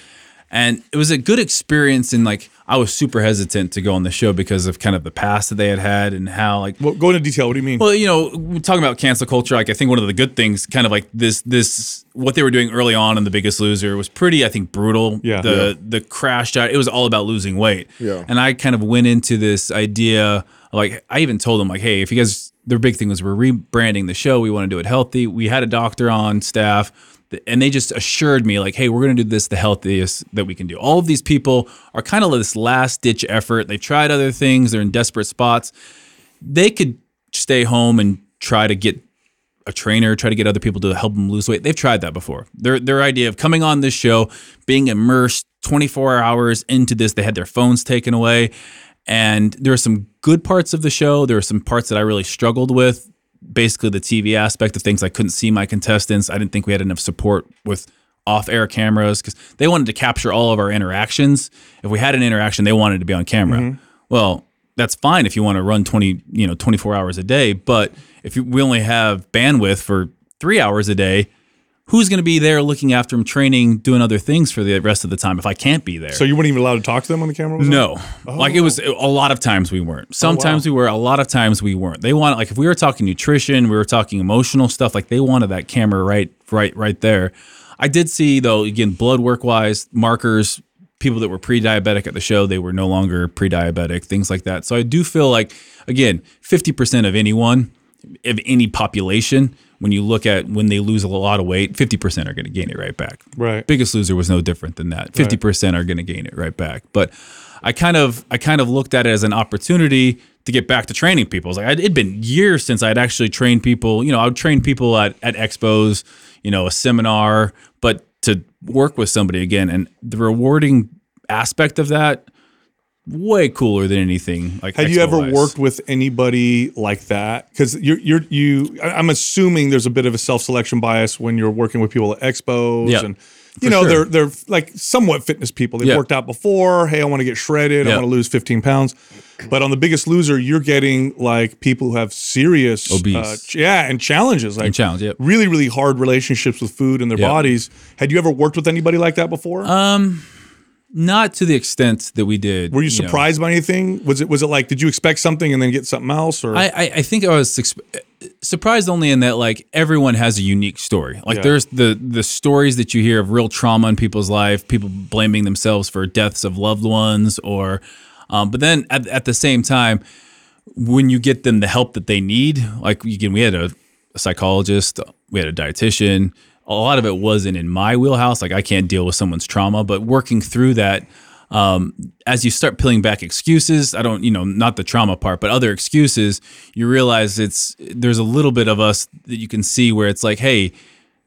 And it was a good experience, and like I was super hesitant to go on the show because of kind of the past that they had had and how like well, go into detail. What do you mean? Well, you know, we're talking about cancel culture. Like I think one of the good things, kind of like this, this what they were doing early on in The Biggest Loser was pretty, I think, brutal. Yeah. The yeah. the crash diet. It was all about losing weight. Yeah. And I kind of went into this idea like I even told them like, hey, if you guys, their big thing was we're rebranding the show. We want to do it healthy. We had a doctor on staff. And they just assured me like, hey, we're going to do this the healthiest that we can do. All of these people are kind of this last ditch effort. They've tried other things. They're in desperate spots. They could stay home and try to get a trainer, try to get other people to help them lose weight. They've tried that before. Their, their idea of coming on this show, being immersed twenty-four hours into this, they had their phones taken away. And there were some good parts of the show. There were some parts that I really struggled with. Basically the T V aspect of things. I couldn't see my contestants. I didn't think we had enough support with off-air cameras because they wanted to capture all of our interactions. If we had an interaction, they wanted to be on camera. Mm-hmm. Well, that's fine if you want to run twenty, you know, twenty-four hours a day. But if you, we only have bandwidth for three hours a day, who's going to be there looking after him, training, doing other things for the rest of the time if I can't be there? So you weren't even allowed to talk to them on the camera? No. Oh. Like, it was a lot of times we weren't. Sometimes oh, wow. we were. A lot of times we weren't. They wanted, like, if we were talking nutrition, we were talking emotional stuff, like they wanted that camera right, right, right there. I did see, though, again, blood work-wise, markers, people that were pre-diabetic at the show, they were no longer pre-diabetic, things like that. So I do feel like, again, fifty percent of anyone, of any population, when you look at when they lose a lot of weight, fifty percent are going to gain it right back. Right. Biggest Loser was no different than that. fifty percent are going to gain it right back. But I kind of I kind of looked at it as an opportunity to get back to training people. It's like I'd, it'd been years since I'd actually trained people. You know, I would train people at, at expos, you know, a seminar, but to work with somebody again, and the rewarding aspect of that, way cooler than anything. Like, have you ever worked with anybody like that? Because you're, you're, you, I'm assuming there's a bit of a self-selection bias when you're working with people at expos, yeah, and you know, sure. they're, they're like somewhat fitness people. They've yeah. worked out before. Hey, I want to get shredded. Yeah. I want to lose fifteen pounds. But on The Biggest Loser, you're getting like people who have serious, obese, uh, yeah, and challenges, like and challenge, yep. really, really hard relationships with food and their yep. bodies. Had you ever worked with anybody like that before? Um. Not to the extent that we did. Were you, you surprised know. by anything? Was it was it like, did you expect something and then get something else? Or I, I, I think I was su- surprised only in that, like, everyone has a unique story. Like, yeah. there's the the stories that you hear of real trauma in people's life, people blaming themselves for deaths of loved ones, or, um, but then at, at the same time, when you get them the help that they need, like, again, we had a, a psychologist, we had a dietitian. A lot of it wasn't in my wheelhouse. Like, I can't deal with someone's trauma, but working through that, um, as you start peeling back excuses, I don't, you know, not the trauma part, but other excuses, you realize it's, there's a little bit of us that you can see where it's like, hey,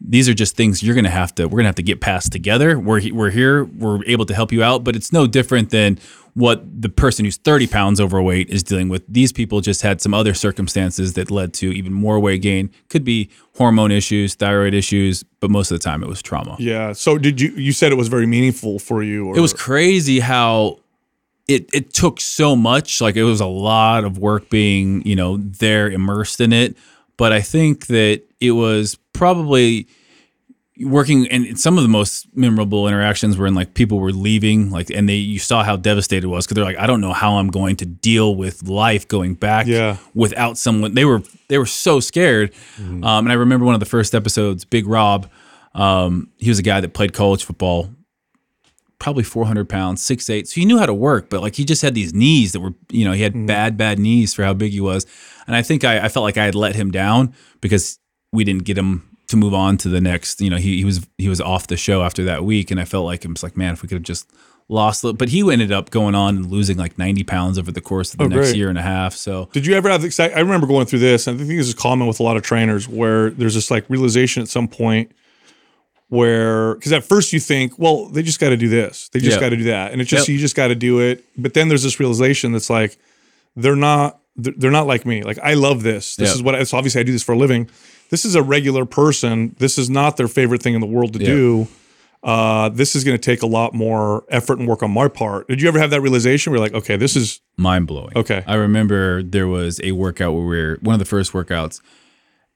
these are just things you're going to have to, we're going to have to get past together. We're, we're here, we're able to help you out, but it's no different than what the person who's thirty pounds overweight is dealing with. These people just had some other circumstances that led to even more weight gain. Could be hormone issues, thyroid issues, but most of the time it was trauma. Yeah. So did you, you said it was very meaningful for you. Or? It was crazy how it, it took so much. Like, it was a lot of work being, you know, there immersed in it. But I think that it was probably working, and some of the most memorable interactions were in, like, people were leaving, like, and they, you saw how devastated it was, because they're like, I don't know how I'm going to deal with life going back yeah. without someone. They were they were so scared. Mm-hmm. Um, and I remember one of the first episodes, Big Rob, um, he was a guy that played college football, probably four hundred pounds, six foot eight. So he knew how to work, but, like, he just had these knees that were, you know, he had mm-hmm. bad, bad knees for how big he was. And I think I, I felt like I had let him down because we didn't get him to move on to the next, you know, he, he was, he was off the show after that week. And I felt like, it was like, man, if we could have just lost, but he ended up going on and losing like ninety pounds over the course of the oh, next great. year and a half. So did you ever have the, I remember going through this, and I think this is common with a lot of trainers, where there's this like realization at some point where, cause at first you think, well, they just got to do this. They just yep. got to do that. And it's just, yep. you just got to do it. But then there's this realization that's like, they're not, they're not like me. Like, I love this. This yep. is what I, so obviously I do this for a living. This is a regular person. This is not their favorite thing in the world to yeah. do. Uh, this is going to take a lot more effort and work on my part. Did you ever have that realization where you're like, okay, this is mind-blowing? Okay. I remember there was a workout where we were, one of the first workouts,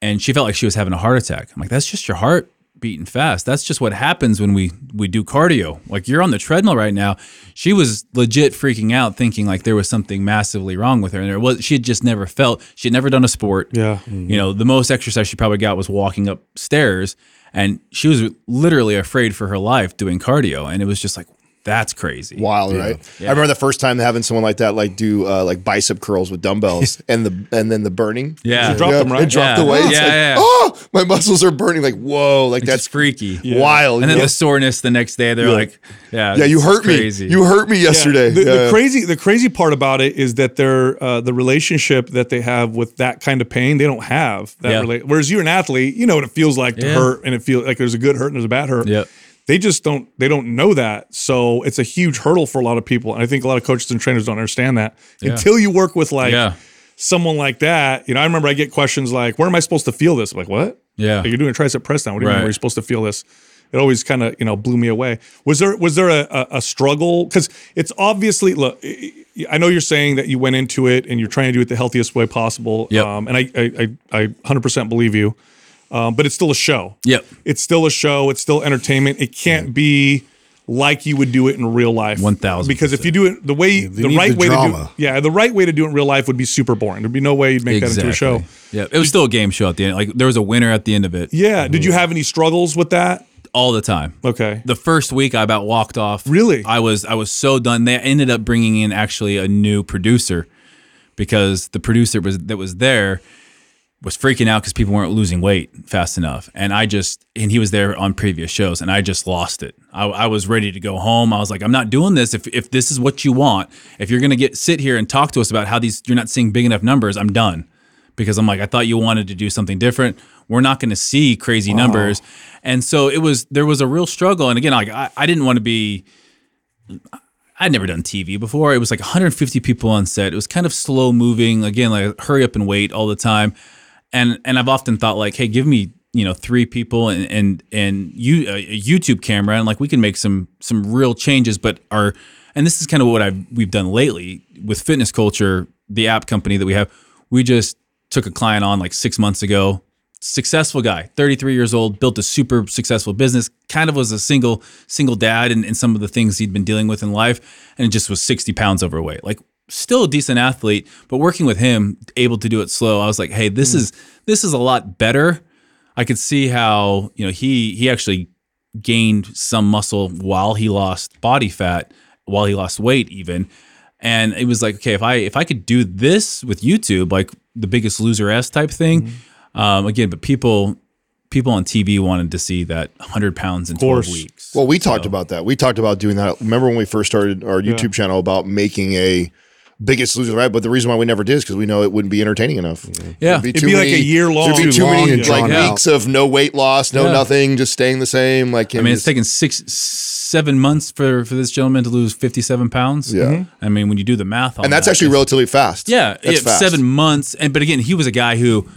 and she felt like she was having a heart attack. I'm like, that's just your heart beating fast. That's just what happens when we, we do cardio. Like, you're on the treadmill right now. She was legit freaking out, thinking like there was something massively wrong with her. And there was, she had just never felt, she had never done a sport. Yeah. Mm-hmm. You know, the most exercise she probably got was walking up stairs, and she was literally afraid for her life doing cardio. And it was just like, that's crazy. Wild, yeah. right? Yeah. I remember the first time having someone like that, like do uh, like bicep curls with dumbbells, and the and then the burning. Yeah, it dropped yeah. them right. It dropped yeah. the weight. Yeah, it's yeah, like, yeah. oh, my muscles are burning. Like, whoa, like it's that's freaky, yeah. wild. And then yeah. the soreness the next day. They're yeah. like, yeah, yeah, you hurt crazy. me. You hurt me yesterday. Yeah. The, yeah. the crazy, the crazy part about it is that they're uh, the relationship that they have with that kind of pain, they don't have that. Yeah. Rela- Whereas you're an athlete, you know what it feels like to yeah. hurt, and it feels like there's a good hurt and there's a bad hurt. Yeah. They just don't, they don't know that. So it's a huge hurdle for a lot of people. And I think a lot of coaches and trainers don't understand that yeah. until you work with like yeah. someone like that. You know, I remember I get questions like, where am I supposed to feel this? I'm like, what? Yeah. Like, you're doing a tricep press down. What do you right. mean where you're supposed to feel this? It always kind of, you know, blew me away. Was there, was there a, a, a struggle? Cause it's obviously, look, I know you're saying that you went into it and you're trying to do it the healthiest way possible. Yep. Um, and I, I, I, I one hundred percent believe you. Um, but it's still a show. Yep. It's still a show. It's still entertainment. It can't be like you would do it in real life. one thousand percent Because if you do it the way, you the right the way drama. to do it, yeah, the right way to do it in real life would be super boring. There'd be no way you'd make exactly. that into a show. Yeah. It was still a game show at the end. Like there was a winner at the end of it. Yeah. Did you have any struggles with that? All the time. Okay. The first week I about walked off. Really? I was, I was so done. They ended up bringing in actually a new producer because the producer was that was there was freaking out because people weren't losing weight fast enough. And I just, and he was there on previous shows and I just lost it. I, I was ready to go home. I was like, I'm not doing this. If if this is what you want, if you're going to get sit here and talk to us about how these, you're not seeing big enough numbers, I'm done. Because I'm like, I thought you wanted to do something different. We're not going to see crazy wow. numbers. And so it was, there was a real struggle. And again, like I, I didn't want to be, I'd never done T V before. It was like one hundred fifty people on set. It was kind of slow moving. Again, like hurry up and wait all the time. And and I've often thought like, hey, give me you know three people and and and you a YouTube camera and like we can make some some real changes. But our and this is kind of what I've we've done lately with Fitness Culture, the app company that we have. We just took a client on like six months ago, successful guy, thirty-three years old, built a super successful business. Kind of was a single single dad and and some of the things he'd been dealing with in life, and just was sixty pounds overweight. Like. Still a decent athlete, but working with him, able to do it slow, I was like, hey, this mm. is this is a lot better. I could see how, you know, he he actually gained some muscle while he lost body fat, while he lost weight even. And it was like, okay, if I if I could do this with YouTube, like the Biggest Loser-esque type thing, mm. um, again, but people people on T V wanted to see that one hundred pounds in twelve weeks. Well, we so. talked about that. We talked about doing that. Remember when we first started our YouTube yeah. channel about making a Biggest Loser, right? But the reason why we never did is because we know it wouldn't be entertaining enough. Yeah. It'd be, It'd be many, like a year long. It'd be too, too many long, like yeah. weeks of no weight loss, no yeah. nothing, just staying the same. Like I mean, just, it's taken six, seven months for, for this gentleman to lose fifty-seven pounds. Yeah. Mm-hmm. I mean, when you do the math on And that's that, actually relatively fast. Yeah. It's yeah, fast. Seven months. And But again, he was a guy who,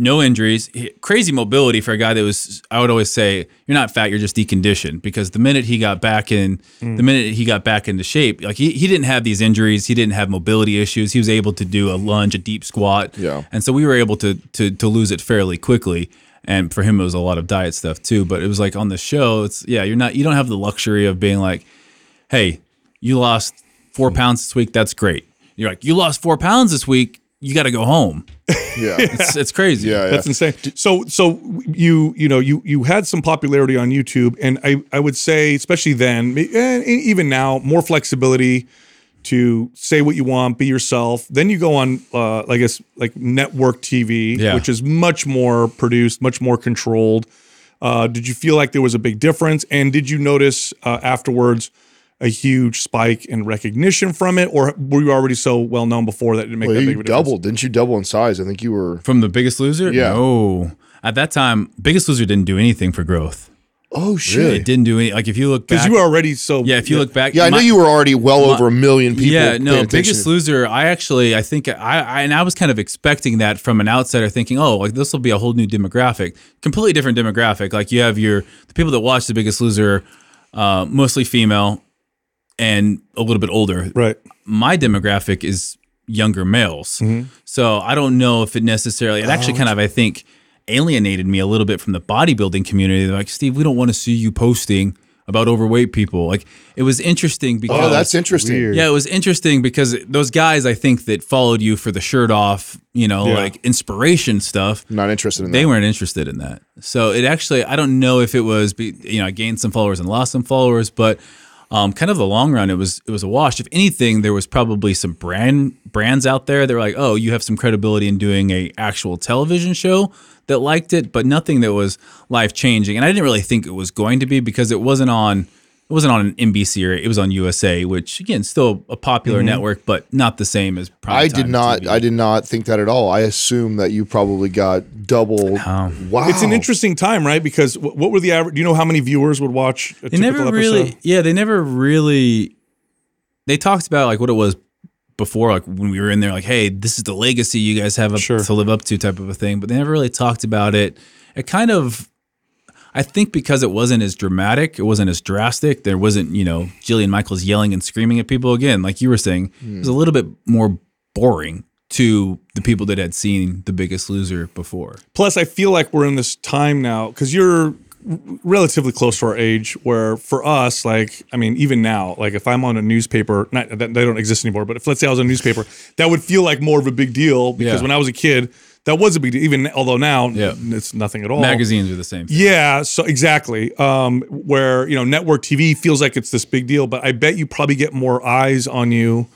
no injuries, he, crazy mobility for a guy that was, I would always say, you're not fat, you're just deconditioned. Because the minute he got back in, mm. the minute he got back into shape, like he, he didn't have these injuries, he didn't have mobility issues, he was able to do a lunge, a deep squat. Yeah. And so we were able to, to, to lose it fairly quickly. And for him, it was a lot of diet stuff too. But it was like on the show, it's, yeah, you're not, you don't have the luxury of being like, hey, you lost four pounds this week, that's great. You're like, you lost four pounds this week, you got to go home. Yeah. It's, it's crazy. Yeah, yeah. That's insane. So, so you, you know, you, you had some popularity on YouTube and I, I would say, especially then and even now, more flexibility to say what you want, be yourself. Then you go on, uh, I guess like network T V, yeah. which is much more produced, much more controlled. Uh, did you feel like there was a big difference? And did you notice uh, afterwards a huge spike in recognition from it, or were you already so well known before that it didn't make well, that big of a difference? Doubled, didn't you double in size? I think you were from the Biggest Loser. Yeah. No, at that time, Biggest Loser didn't do anything for growth. Oh shit! Really? It didn't do any. Like if you look back, because you were already so. Yeah, if you yeah. look back, yeah, I know my, you were already well my, over a million people. Yeah, no, Biggest Loser. I actually, I think, I, I and I was kind of expecting that from an outsider, thinking, oh, like this will be a whole new demographic, completely different demographic. Like you have your the people that watch the Biggest Loser, uh, mostly female. And a little bit older. Right. My demographic is younger males. Mm-hmm. So I don't know if it necessarily, it actually oh, kind of, I think, alienated me a little bit from the bodybuilding community. They're like, Steve, we don't want to see you posting about overweight people. Like it was interesting because- Oh, that's interesting. Weird. Yeah, it was interesting because those guys, I think, that followed you for the shirt off, you know, yeah. like inspiration stuff. Not interested in they that. They weren't interested in that. So it actually, I don't know if it was, you know, I gained some followers and lost some followers, but- Um, kind of the long run, it was it was a wash. If anything, there was probably some brand brands out there that were like, oh, you have some credibility in doing a actual television show that liked it, but nothing that was life changing. And I didn't really think it was going to be because it wasn't on it wasn't on an N B C or it was on U S A, which again still a popular mm-hmm. network, but not the same as. I did not. T V. I did not think that at all. I assume that you probably got double. Oh. Wow, it's an interesting time, right? Because what were the average? Do you know how many viewers would watch? A they never really. Episode? Yeah, they never really. They talked about like what it was before, like when we were in there, like, hey, this is the legacy you guys have up sure. to live up to, type of a thing. But they never really talked about it. It kind of. I think because it wasn't as dramatic, it wasn't as drastic. There wasn't, you know, Jillian Michaels yelling and screaming at people again, like you were saying. Mm. It was a little bit more boring to the people that had seen The Biggest Loser before. Plus, I feel like we're in this time now, because you're relatively close to our age, where for us, like, I mean, even now, like if I'm on a newspaper, not that they don't exist anymore, but if let's say I was on a newspaper, that would feel like more of a big deal, because yeah. when I was a kid, that was a big deal, even although now yeah. it's nothing at all. Magazines are the same thing. Yeah, so exactly. Um, where, you know, network T V feels like it's this big deal, but I bet you probably get more eyes on you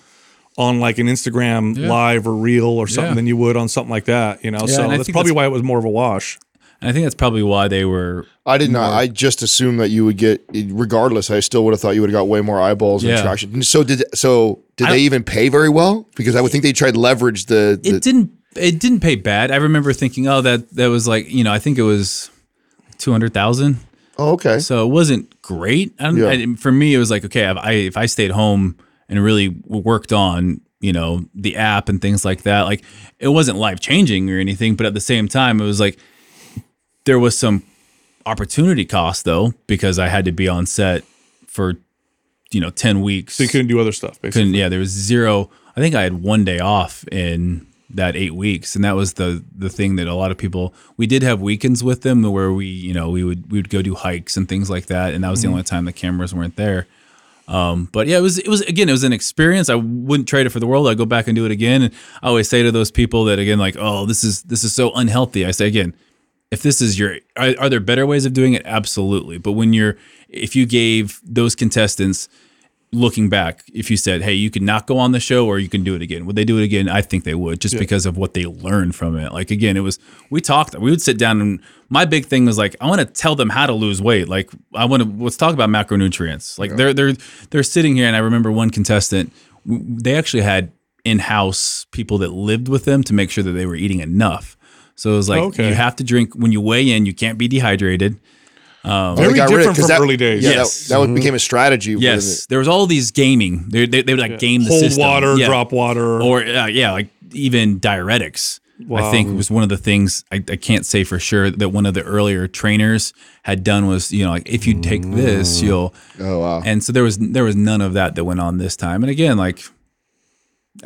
on like an Instagram yeah. live or reel or something yeah. than you would on something like that, you know? Yeah, so that's probably that's, why it was more of a wash. And I think that's probably why they were. I did not. More, I just assumed that you would get, regardless, I still would have thought you would have got way more eyeballs and yeah. traction. So did, so did they even pay very well? Because I would think they tried to leverage the, the. It didn't, it didn't pay bad. I remember thinking, oh, that, that was like, you know, I think it was two hundred thousand. Oh, okay. So it wasn't great. I don't, yeah. I, for me, it was like, okay, I, I, if I stayed home and really worked on, you know, the app and things like that, like it wasn't life changing or anything, but at the same time, it was like, there was some opportunity cost though, because I had to be on set for, you know, ten weeks. So you couldn't do other stuff basically. Couldn't, yeah, there was zero. I think I had one day off in that eight weeks. And that was the the thing that a lot of people, we did have weekends with them where we, you know, we would, we would go do hikes and things like that. And that was mm-hmm. the only time the cameras weren't there. Um, but yeah, it was, it was, again, it was an experience. I wouldn't trade it for the world. I'd go back and do it again. And I always say to those people that again, like, oh, this is, this is so unhealthy. I say again, if this is your, are, are there better ways of doing it? Absolutely. But when you're, if you gave those contestants, looking back, if you said, hey, you could not go on the show or you can do it again, would they do it again? I think they would, just yeah. because of what they learned from it. Like, again, it was, we talked, we would sit down and my big thing was like, I want to tell them how to lose weight. Like I want to, let's talk about macronutrients. Like yeah. they're, they're, they're sitting here. And I remember one contestant, they actually had in-house people that lived with them to make sure that they were eating enough. So it was like, okay. you have to drink when you weigh in, you can't be dehydrated. Um, Very got different rid of, from that, early days. Yeah, yes. That, that mm-hmm. became a strategy. Yes. There was all these gaming. They, they, they would like yeah. game the Hold system. Hold water, yeah. drop water. Or uh, yeah, like even diuretics. Wow. I think was one of the things I, I can't say for sure that one of the earlier trainers had done was, you know, like if you take mm. this, you'll. Oh, wow. And so there was, there was none of that that went on this time. And again, like.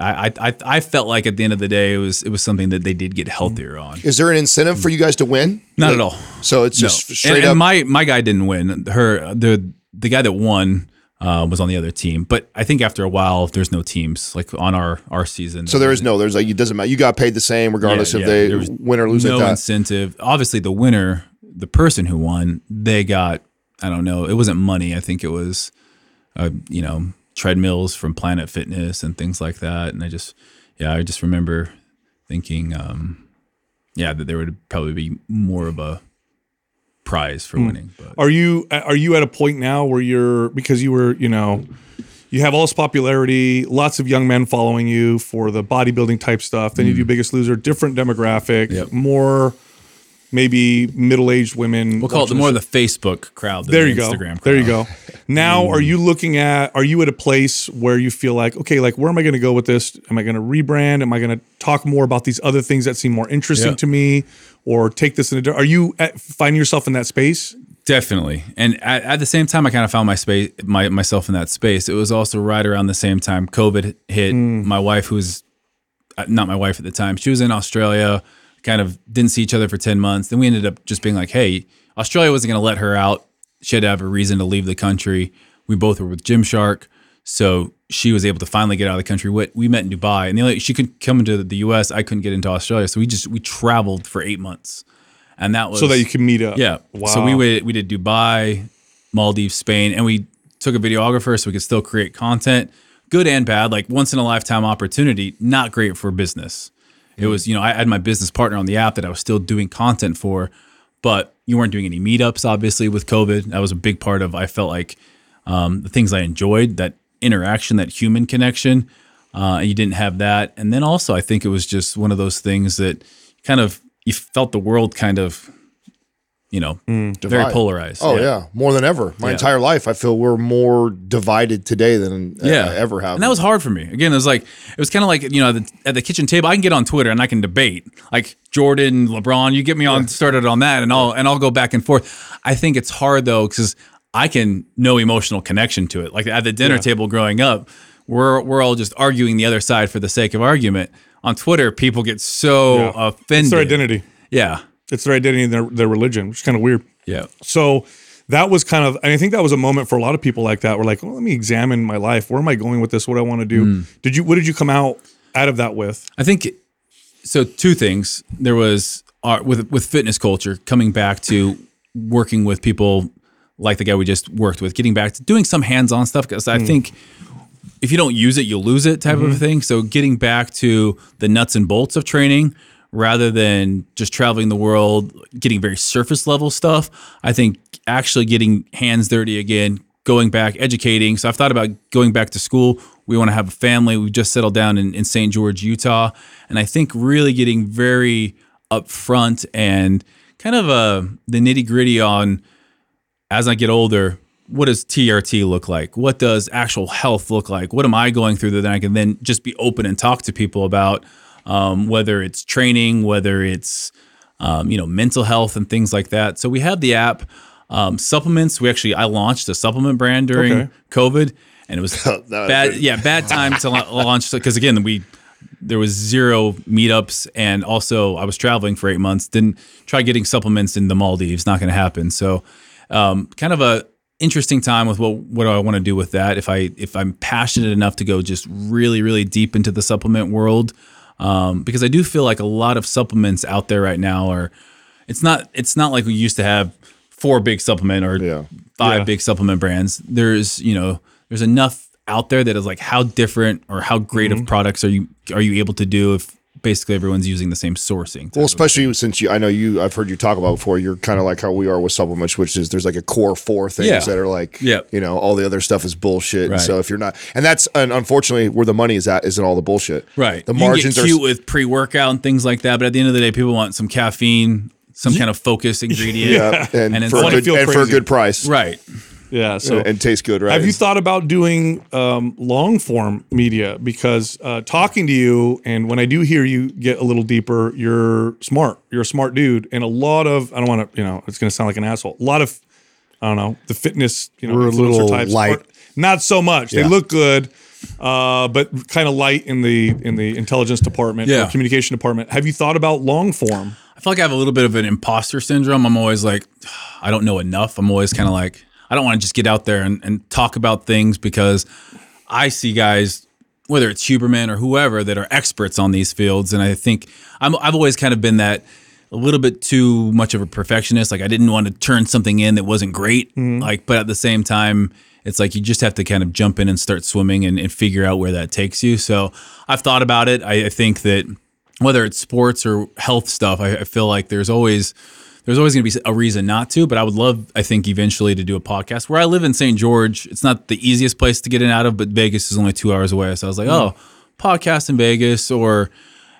I, I I felt like at the end of the day it was it was something that they did get healthier on. Is there an incentive for you guys to win? Not like, at all. So it's no. just straight and, up. And my my guy didn't win. Her the the guy that won uh, was on the other team. But I think after a while there's no teams like on our our season. So there is no there's like it doesn't matter. You got paid the same regardless yeah, yeah, if they win or lose. No like that. Incentive. Obviously the winner, the person who won, they got I don't know. It wasn't money. I think it was, uh, you know. treadmills from Planet Fitness and things like that. And I just, yeah, I just remember thinking, um, yeah, that there would probably be more of a prize for mm. winning. But. Are you, are you at a point now where you're, because you were, you know, you have all this popularity, lots of young men following you for the bodybuilding type stuff. Then mm. you do Biggest Loser, different demographic, yep. more maybe middle-aged women. We'll call it the more the Facebook crowd than the Instagram crowd. There you go. Now, are you looking at, are you at a place where you feel like, okay, like where am I going to go with this? Am I going to rebrand? Am I going to talk more about these other things that seem more interesting yeah. to me or take this in a, are you at, finding yourself in that space? Definitely. And at, at the same time, I kind of found my space, my, myself in that space. It was also right around the same time COVID hit. Mm. My wife, who's not my wife at the time, she was in Australia, kind of didn't see each other for ten months. Then we ended up just being like, hey, Australia wasn't going to let her out. She had to have a reason to leave the country. We both were with Gymshark. So she was able to finally get out of the country. We met in Dubai and the only, she could come into the U S. I couldn't get into Australia. So we just, we traveled for eight months and that was so that you can meet up. Yeah. Wow. So we, went, we did Dubai, Maldives, Spain, and we took a videographer so we could still create content, good and bad, like once in a lifetime opportunity, not great for business. It was, you know, I had my business partner on the app that I was still doing content for, but you weren't doing any meetups, obviously, with COVID. That was a big part of, I felt like, um, the things I enjoyed, that interaction, that human connection, uh, you didn't have that. And then also, I think it was just one of those things that kind of, you felt the world kind of, you know, mm, very divide. Polarized. Oh, yeah. yeah. More than ever. My yeah. entire life, I feel we're more divided today than yeah. I ever have. And that was hard for me. Again, it was like, it was kind of like, you know, the, at the kitchen table, I can get on Twitter and I can debate. Like Jordan, LeBron, you get me on yeah. started on that and I'll, and I'll go back and forth. I think it's hard though, because I can no emotional connection to it. Like at the dinner yeah. table growing up, we're, we're all just arguing the other side for the sake of argument. on Twitter, people get so yeah. offended. It's their identity. Yeah. It's their identity and their, their religion, which is kind of weird. Yeah. So that was kind of, and I think that was a moment for a lot of people like that. We're like, well, let me examine my life. Where am I going with this? What do I want to do? Mm. Did you, what did you come out, out of that with? I think, so two things. There was, uh, with with fitness culture, coming back to working with people like the guy we just worked with, getting back to doing some hands-on stuff. Because I mm. think if you don't use it, you'll lose it type mm-hmm. of thing. So getting back to the nuts and bolts of training, rather than just traveling the world, getting very surface level stuff. I think actually getting hands dirty again, going back, educating. So I've thought about going back to school. We want to have a family. We've just settled down in, in Saint George, Utah. And I think really getting very upfront and kind of a, the nitty gritty on, as I get older, what does T R T look like? What does actual health look like? What am I going through that I can then just be open and talk to people about? Um, whether it's training, whether it's, um, you know, mental health and things like that. So we have the app, um, supplements. We actually, I launched a supplement brand during okay. COVID, and it was bad. Was yeah. Bad time to launch. Cause again, we, there was zero meetups, and also I was traveling for eight months. Didn't try getting supplements in the Maldives. Not going to happen. So, um, kind of a interesting time with what, what do I want to do with that? If I, if I'm passionate enough to go just really, really deep into the supplement world. Um, because I do feel like a lot of supplements out there right now are, it's not, it's not like we used to have four big supplement or yeah. five yeah. big supplement brands. There's, you know, there's enough out there that is like, how different or how great mm-hmm. of products are you, are you able to do if basically everyone's using the same sourcing? Well, especially since you, I know you, I've heard you talk about before, you're kind of like how we are with supplements, which is there's like a core four things yeah. that are like, yep. you know, all the other stuff is bullshit. Right. So if you're not, and that's, and unfortunately where the money is at isn't all the bullshit. Right. The you margins can get cute are with pre-workout and things like that. But at the end of the day, people want some caffeine, some kind of focus ingredient. yeah. And, and, for, a good, and for a good price. Right. Yeah. So and, and tastes good, right? Have you thought about doing um, long form media? Because uh, talking to you, and when I do hear you get a little deeper, you're smart. You're a smart dude, and a lot of I don't want to, you know, it's going to sound like an asshole. A lot of I don't know the fitness, you know, we're a little types light. Are, not so much. Yeah. They look good, uh, but kind of light in the in the intelligence department, yeah. or communication department. Have you thought about long form? I feel like I have a little bit of an imposter syndrome. I'm always like, I don't know enough. I'm always kind of like. I don't want to just get out there and, and talk about things because I see guys, whether it's Huberman or whoever, that are experts on these fields. And I think I'm, I've always kind of been that a little bit too much of a perfectionist. Like I didn't want to turn something in that wasn't great. Mm-hmm. Like, but at the same time, it's like you just have to kind of jump in and start swimming and, and figure out where that takes you. So I've thought about it. I, I think that whether it's sports or health stuff, I, I feel like there's always – There's always going to be a reason not to, but I would love, I think, eventually to do a podcast. Where I live in Saint George, it's not the easiest place to get in and out of, but Vegas is only two hours away. So I was like, mm. oh, podcast in Vegas, or,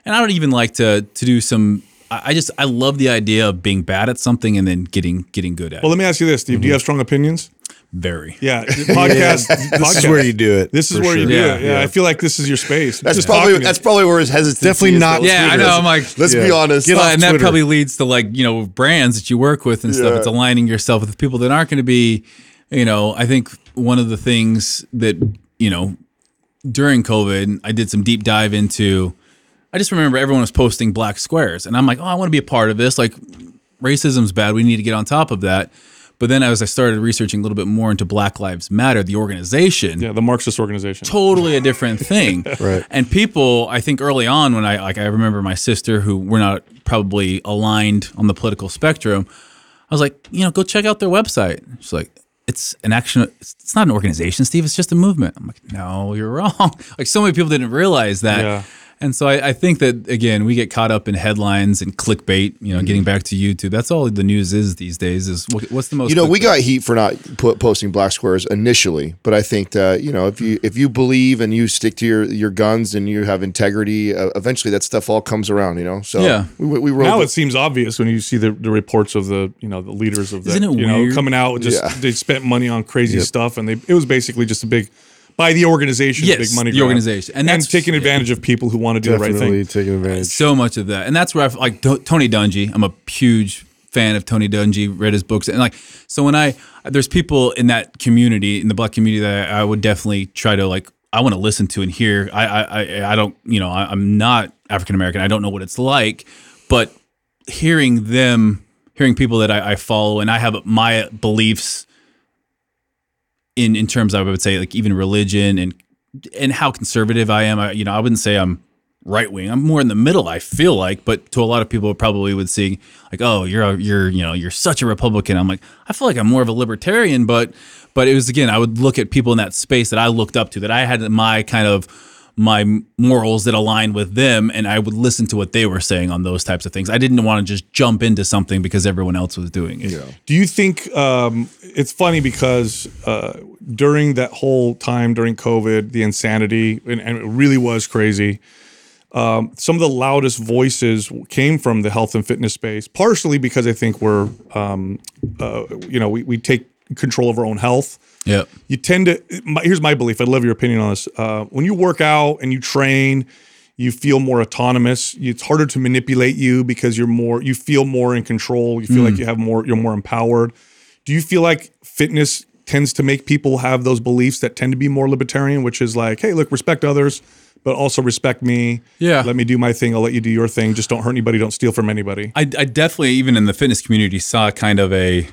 and I would even like to to do some, I just, I love the idea of being bad at something and then getting getting good at well, it. Well, let me ask you this, Steve. Mm-hmm. Do you have strong opinions? Very. Yeah. Podcast. Yeah. This is where you do it. This is where sure. you do yeah, it. Yeah. yeah. I feel like this is your space. That's just probably that's probably where his hesitancy is. Definitely not. Yeah, Twitter. I know. I'm like, let's yeah. be honest. Get on and Twitter. That probably leads to like, you know, brands that you work with and yeah. stuff. It's aligning yourself with people that aren't going to be, you know, I think one of the things that, you know, during COVID, I did some deep dive into, I just remember everyone was posting black squares and I'm like, oh, I want to be a part of this. Like racism's bad. We need to get on top of that. But then as I started researching a little bit more into Black Lives Matter, the organization. Yeah, the Marxist organization. Totally a different thing. Right. And people, I think early on when I, like I remember my sister who we're not probably aligned on the political spectrum, I was like, you know, go check out their website. She's like, it's an action, it's not an organization, Steve, it's just a movement. I'm like, no, you're wrong. Like so many people didn't realize that. Yeah. And so I, I think that, again, we get caught up in headlines and clickbait, you know, mm-hmm. getting back to YouTube. That's all the news is these days is what, what's the most. You know, clickbait? We got heat for not put, posting black squares initially. But I think that, you know, if you if you believe and you stick to your, your guns and you have integrity, uh, eventually that stuff all comes around, you know. So yeah. we, we roll Now with, it seems obvious when you see the, the reports of the, you know, the leaders of the, you know, coming out. Just yeah. They spent money on crazy yep. stuff and they it was basically just a big. By the organization, yes, big money the grab. Organization, and, and that's taking advantage yeah. of people who want to do Definitely the right thing. Taking advantage, so much of that, and that's where I like Tony Dungy. I'm a huge fan of Tony Dungy. Read his books, and like so when I there's people in that community, in the black community, that I, I would definitely try to like. I want to listen to and hear. I I I don't you know I, I'm not African-American. I don't know what it's like, but hearing them, hearing people that I, I follow, and I have my beliefs in, in terms of, I would say, like even religion and, and how conservative I am. I, you know, I wouldn't say I'm right wing. I'm more in the middle, I feel like, but to a lot of people probably would see like, oh, you're a, you're, you know, you're such a Republican. I'm like, I feel like I'm more of a libertarian, but, but it was, again, I would look at people in that space that I looked up to, that I had my kind of, my morals that aligned with them, and I would listen to what they were saying on those types of things. I didn't want to just jump into something because everyone else was doing it. Yeah. Do you think um, it's funny because uh, during that whole time, during COVID, the insanity, and, and it really was crazy, um, some of the loudest voices came from the health and fitness space, partially because I think we're, um, uh, you know, we, we take control of our own health. Yeah, you tend to, my, here's my belief, I'd love your opinion on this. Uh, when you work out and you train, you feel more autonomous. It's harder to manipulate you because you're more, you feel more in control. You feel mm. like you have more, you're more empowered. Do you feel like fitness tends to make people have those beliefs that tend to be more libertarian, which is like, hey, look, respect others, but also respect me. Yeah. Let me do my thing. I'll let you do your thing. Just don't hurt anybody. Don't steal from anybody. I, I definitely, even in the fitness community, saw kind of a,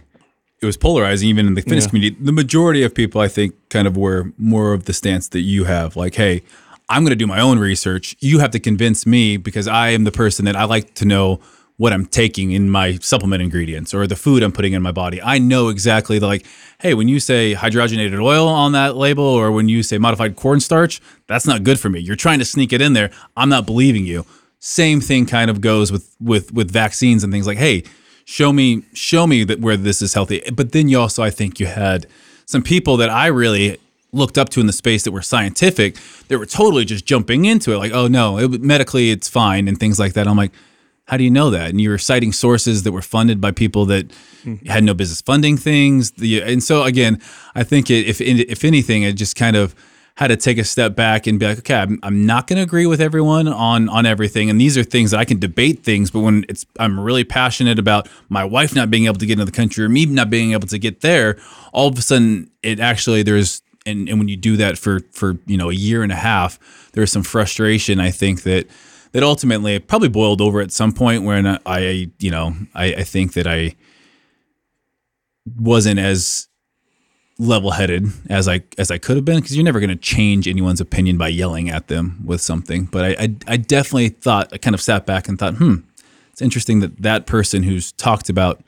it was polarizing even in the fitness yeah. community. The majority of people, I think, kind of were more of the stance that you have. Like, hey, I'm going to do my own research. You have to convince me because I am the person that I like to know what I'm taking in my supplement ingredients or the food I'm putting in my body. I know exactly the, like, hey, when you say hydrogenated oil on that label or when you say modified cornstarch, that's not good for me. You're trying to sneak it in there. I'm not believing you. Same thing kind of goes with with with vaccines and things like, hey, Show me, show me that where this is healthy. But then you also, I think you had some people that I really looked up to in the space that were scientific, that were totally just jumping into it. Like, oh no, it, medically it's fine and things like that. I'm like, how do you know that? And you were citing sources that were funded by people that mm-hmm. had no business funding things. The, and so again, I think it, if, if anything, it just kind of had to take a step back and be like, okay, I'm, I'm not going to agree with everyone on, on everything. And these are things that I can debate things, but when it's, I'm really passionate about my wife not being able to get into the country or me not being able to get there, all of a sudden it actually there's, and, and when you do that for, for, you know, a year and a half, there's some frustration. I think that, that ultimately it probably boiled over at some point when I, I you know, I, I think that I wasn't as level-headed as I as I could have been, because you're never going to change anyone's opinion by yelling at them with something. But I, I I definitely thought, I kind of sat back and thought, hmm, it's interesting that that person who's talked about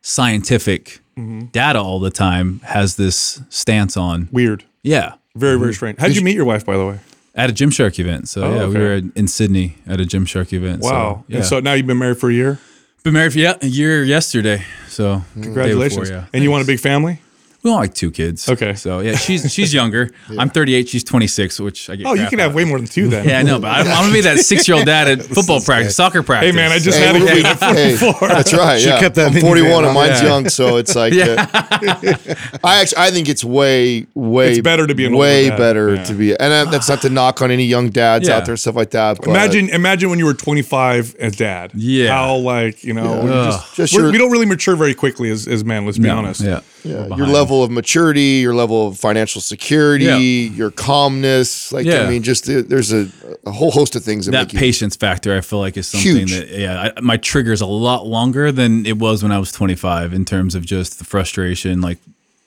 scientific mm-hmm. data all the time has this stance on. Weird. Yeah. Very, very strange. How did you meet your wife, by the way? At a Gymshark event. So oh, yeah, okay. we were in Sydney at a Gymshark event. Wow. So, yeah. And so now you've been married for a year? Been married for yeah, a year yesterday. So congratulations. Before, yeah. And Thanks. You want a big family? We only like two kids. Okay. So yeah, she's she's younger. yeah. I'm thirty-eight. She's twenty-six, which I get. Oh, you can have out. way more than two then. yeah, I know, but I'm, I'm gonna be that six-year-old dad at football practice, soccer practice. Hey man, I just hey, had a kid at forty-four. That's right. Yeah. She kept that. I'm forty-one, and mine's yeah. young, so it's like. yeah. uh, I actually, I think it's way, way. It's better to be an way older dad. better yeah. to be, and I, that's not to knock on any young dads yeah. out there and stuff like that. But imagine, imagine when you were twenty-five as dad. Yeah. How like you know, yeah. just, just your, we don't really mature very quickly as as men. Let's be no, honest. Yeah. Yeah. Your level. of maturity, your level of financial security, yeah. your calmness, like yeah. I mean, just there's a, a whole host of things that, that make patience you, factor. I feel like is something huge. that yeah, I, my trigger's a lot longer than it was when I was twenty-five in terms of just the frustration, like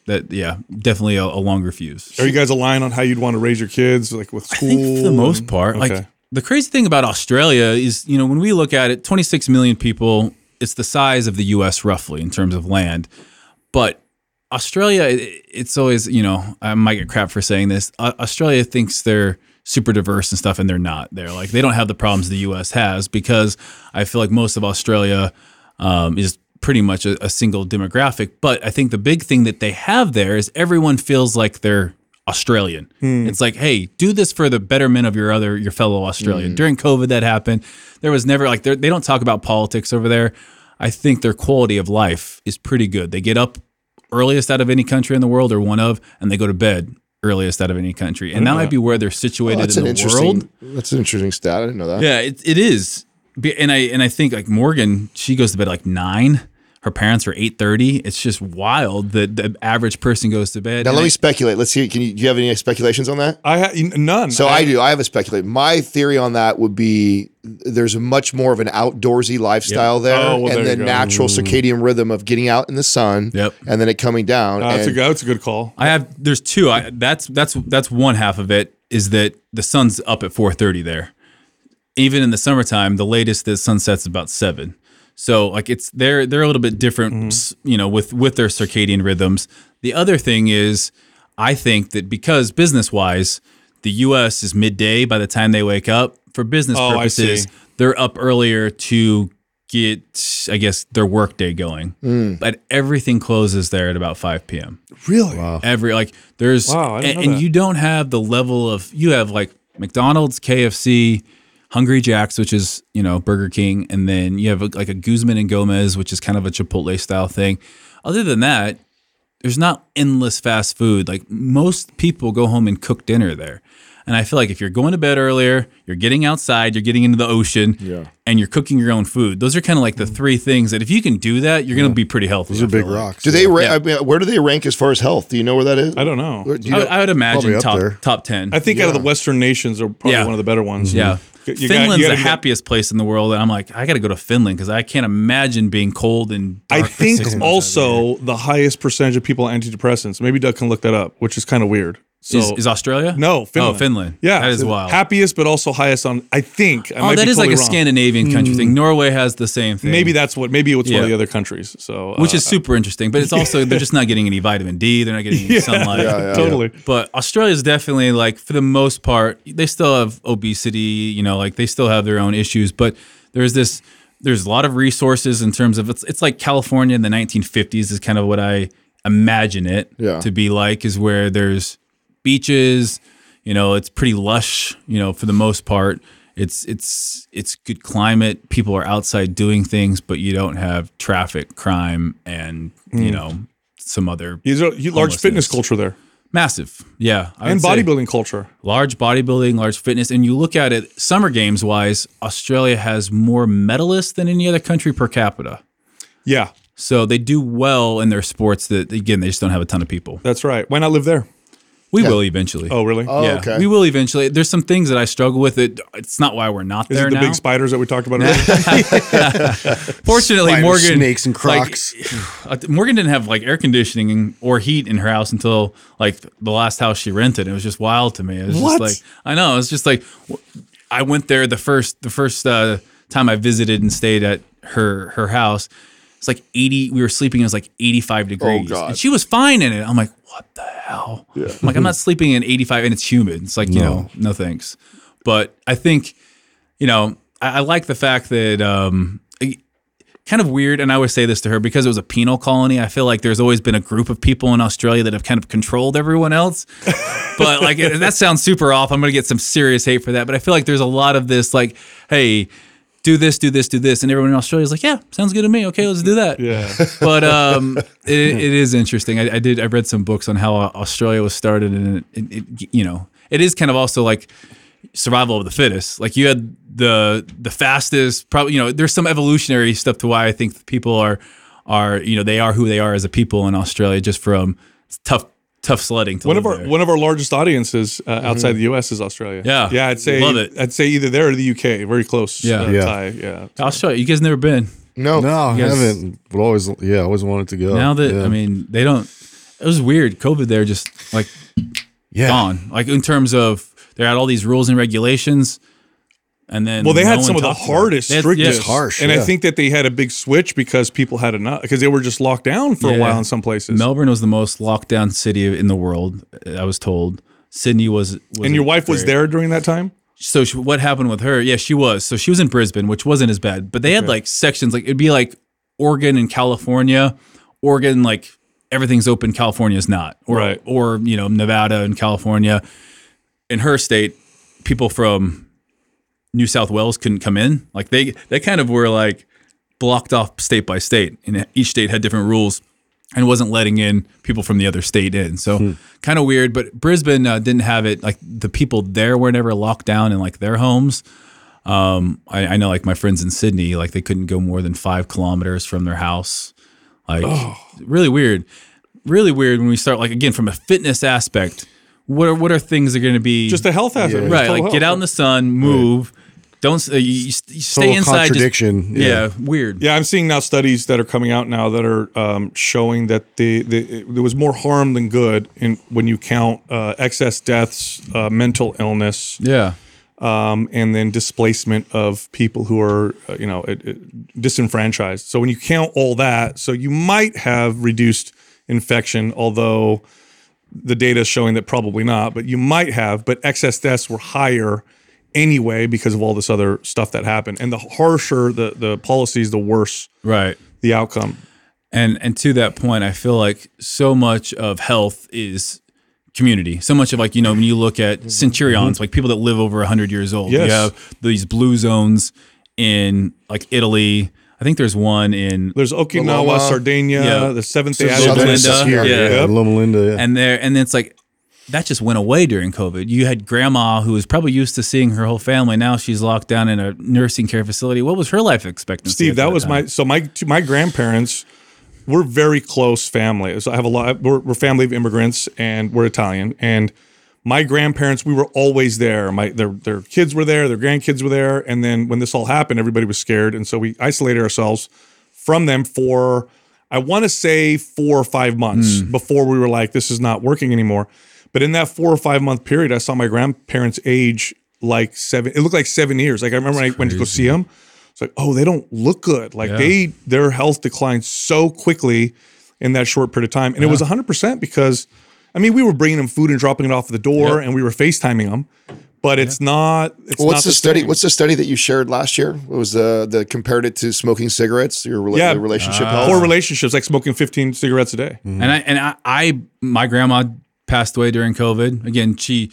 that. Yeah, definitely a, a longer fuse. Are you guys aligned on how you'd want to raise your kids, like with school? I think for the most part, okay. like the crazy thing about Australia is, you know, when we look at it, twenty-six million people, it's the size of the U S roughly in terms of land, but Australia, it's always, you know, I might get crap for saying this. Australia thinks they're super diverse and stuff, and they're not. They're like, they don't have the problems the U S has, because I feel like most of Australia um, is pretty much a, a single demographic. But I think the big thing that they have there is everyone feels like they're Australian. Mm. It's like, hey, do this for the betterment of your other, your fellow Australian. Mm. During COVID that happened, there was never like, they don't talk about politics over there. I think their quality of life is pretty good. They get up earliest out of any country in the world, or one of, and they go to bed earliest out of any country. And that might be where they're situated in the world. That's an interesting stat. I didn't know that. Yeah, it, it is. And I, and I think like Morgan, she goes to bed at like nine, her parents are eight thirty. It's just wild that the average person goes to bed. Now, let me I, speculate. Let's see. Can you, do you have any speculations on that? I ha- None. So I, I do. I have a speculation. My theory on that would be there's much more of an outdoorsy lifestyle yep. there, oh, well, and there the natural circadian rhythm of getting out in the sun yep. and then it coming down. Uh, that's, and, a, that's a good call. I have. There's two. I, that's that's that's one half of it is that the sun's up at four thirty there. Even in the summertime, the latest the sun sets is about seven. So like it's they're they're a little bit different, mm-hmm. you know, with with their circadian rhythms. The other thing is, I think that because business wise, the U S is midday by the time they wake up. For business oh, purposes, they're up earlier to get, I guess, their work day going. Mm. But everything closes there at about five p.m. Really? Wow. Every like there's wow, I didn't and, know that. And you don't have the level of you have like McDonald's, K F C. Hungry Jack's, which is, you know, Burger King. And then you have a, like a Guzman and Gomez, which is kind of a Chipotle style thing. Other than that, there's not endless fast food. Like most people go home and cook dinner there. And I feel like if you're going to bed earlier, you're getting outside, you're getting into the ocean, yeah. and you're cooking your own food. Those are kind of like the three things that if you can do that, you're yeah. going to be pretty healthy. Those are big rocks. Do they? Ra- yeah. I mean, where do they rank as far as health? Do you know where that is? I don't know. Do I, I would imagine top there. top ten. I think yeah. out of the Western nations are probably yeah. one of the better ones. Yeah. You Finland's got, you got the happiest place in the world. And I'm like, I got to go to Finland because I can't imagine being cold and dark. I think also the highest percentage of people on antidepressants. Maybe Doug can look that up, which is kind of weird. So, is, is Australia? No, Finland. Oh, Finland. Yeah. That is wild. Happiest, but also highest on, I think. I oh, might that be is totally like a wrong. Scandinavian country mm. thing. Norway has the same thing. Maybe that's what, maybe it's yeah. one of the other countries. So, Which uh, is super interesting, but it's also, they're just not getting any vitamin D. They're not getting any yeah, sunlight. Yeah, yeah, totally. Yeah. But Australia is definitely like, for the most part, they still have obesity, you know, like they still have their own issues, but there's this, there's a lot of resources in terms of, it's, it's like California in the nineteen fifties is kind of what I imagine it yeah. to be like, is where there's beaches, you know, it's pretty lush, you know, for the most part. It's it's it's good climate. People are outside doing things, but you don't have traffic, crime, and mm. you know, some other a large fitness culture there. Massive, yeah, I and bodybuilding culture. Large bodybuilding, large fitness, and you look at it. Summer games wise, Australia has more medalists than any other country per capita. Yeah, so they do well in their sports. That again, they just don't have a ton of people. That's right. Why not live there? We yeah. will eventually. Oh, really? Oh, yeah. Okay. We will eventually. There's some things that I struggle with. It, it's not why we're not Is there it the now. The big spiders that we talked about earlier? Fortunately, Spider, Morgan... snakes and crocs. Like, Morgan didn't have like air conditioning or heat in her house until like the last house she rented. It was just wild to me. It was what? Just like, I know. It was just like, I went there the first the first uh, time I visited and stayed at her her house. It's like eighty, we were sleeping, it was like eighty-five degrees. Oh, God. And she was fine in it. I'm like, what the hell? Yeah. I'm like, I'm not sleeping in eighty-five and it's humid. It's like, no. you know, no thanks. But I think, you know, I, I like the fact that, um, kind of weird, and I always say this to her, because it was a penal colony, I feel like there's always been a group of people in Australia that have kind of controlled everyone else. But like, that sounds super off. I'm going to get some serious hate for that. But I feel like there's a lot of this like, hey, do this, do this, do this. And everyone in Australia is like, yeah, sounds good to me. Okay, let's do that. Yeah. But um, it, it is interesting. I, I did, I read some books on how Australia was started, and it, it, you know, it is kind of also like survival of the fittest. Like you had the the fastest, probably, you know, there's some evolutionary stuff to why I think people are, are you know, they are who they are as a people in Australia, just from tough Tough sledding. To one of our there. one of our largest audiences uh, outside mm-hmm. the U S is Australia. Yeah, yeah. I'd say love it. I'd say either there or the U K. Very close. Yeah, uh, yeah. Tie. yeah. I'll show you. You guys never been? No, no, I haven't. But always, yeah, always wanted to go. Now that yeah. I mean, they don't. It was weird. COVID there just like yeah. gone. Like in terms of they had all these rules and regulations. And then, well, they no had some of the hardest, had, strictest, yes. harsh, and yeah. I think that they had a big switch because people had enough, because they were just locked down for yeah. a while in some places. Melbourne was the most locked down city in the world, I was told. Sydney was, was and your wife great. was there during that time. So she, what happened with her? Yeah, she was. So she was in Brisbane, which wasn't as bad, but they okay. had like sections, like it'd be like Oregon and California, Oregon like everything's open, California's not, or right. or you know Nevada and California. In her state, people from New South Wales couldn't come in. Like they, they kind of were like blocked off state by state, and each state had different rules and wasn't letting in people from the other state in. So hmm. kind of weird, but Brisbane uh, didn't have it. Like the people there were never locked down in like their homes. Um, I, I know like my friends in Sydney, like they couldn't go more than five kilometers from their house. Like, oh. really weird. Really weird when we start, like, again, from a fitness aspect, what are, what are things that are going to be? Just a health aspect. Yeah. Right, like, health. Get out in the sun, move. Right. Don't uh, you, you stay total inside. Contradiction. Just, yeah. yeah, weird. Yeah, I'm seeing now studies that are coming out now that are um, showing that the, the it, there was more harm than good in when you count uh, excess deaths, uh, mental illness, yeah, um, and then displacement of people who are uh, you know it, it, disenfranchised. So when you count all that, so you might have reduced infection, although the data is showing that probably not. But you might have. But excess deaths were higher anyway, because of all this other stuff that happened, and the harsher the the policies, the worse, right, the outcome. And and to that point, I feel like so much of health is community. So much of, like, you know, when you look at centurions, mm-hmm. like people that live over a hundred years old, yes. you have these blue zones in, like, Italy. I think there's one in there's Okinawa, Loma, Sardinia, yeah. the Seventh Day Adventists, yeah, yeah. Loma Linda, yeah. and there, and then it's like. That just went away during COVID. You had grandma who was probably used to seeing her whole family. Now she's locked down in a nursing care facility. What was her life expectancy? Steve, that, that was time? my, so my, my grandparents were very close family. So I have a lot, we're, we're family of immigrants and we're Italian. And my grandparents, we were always there. My, their, their kids were there, their grandkids were there. And then when this all happened, everybody was scared. And so we isolated ourselves from them for, I want to say four or five months mm. before we were like, this is not working anymore. But in that four or five month period, I saw my grandparents age like seven. It looked like seven years. Like, I remember That's when I went crazy. to go see them. It's like, oh, they don't look good. Like yeah. they, their health declined so quickly in that short period of time. And yeah. it was one hundred percent because, I mean, we were bringing them food and dropping it off at the door, yep. and we were FaceTiming them. But it's yeah. not. It's well, what's not the, the study? What's the study that you shared last year? What was the the compared it to smoking cigarettes? Your rela- yeah. relationship uh, health, poor relationships, like smoking fifteen cigarettes a day. Mm-hmm. And I and I, I my grandma passed away during COVID. Again, she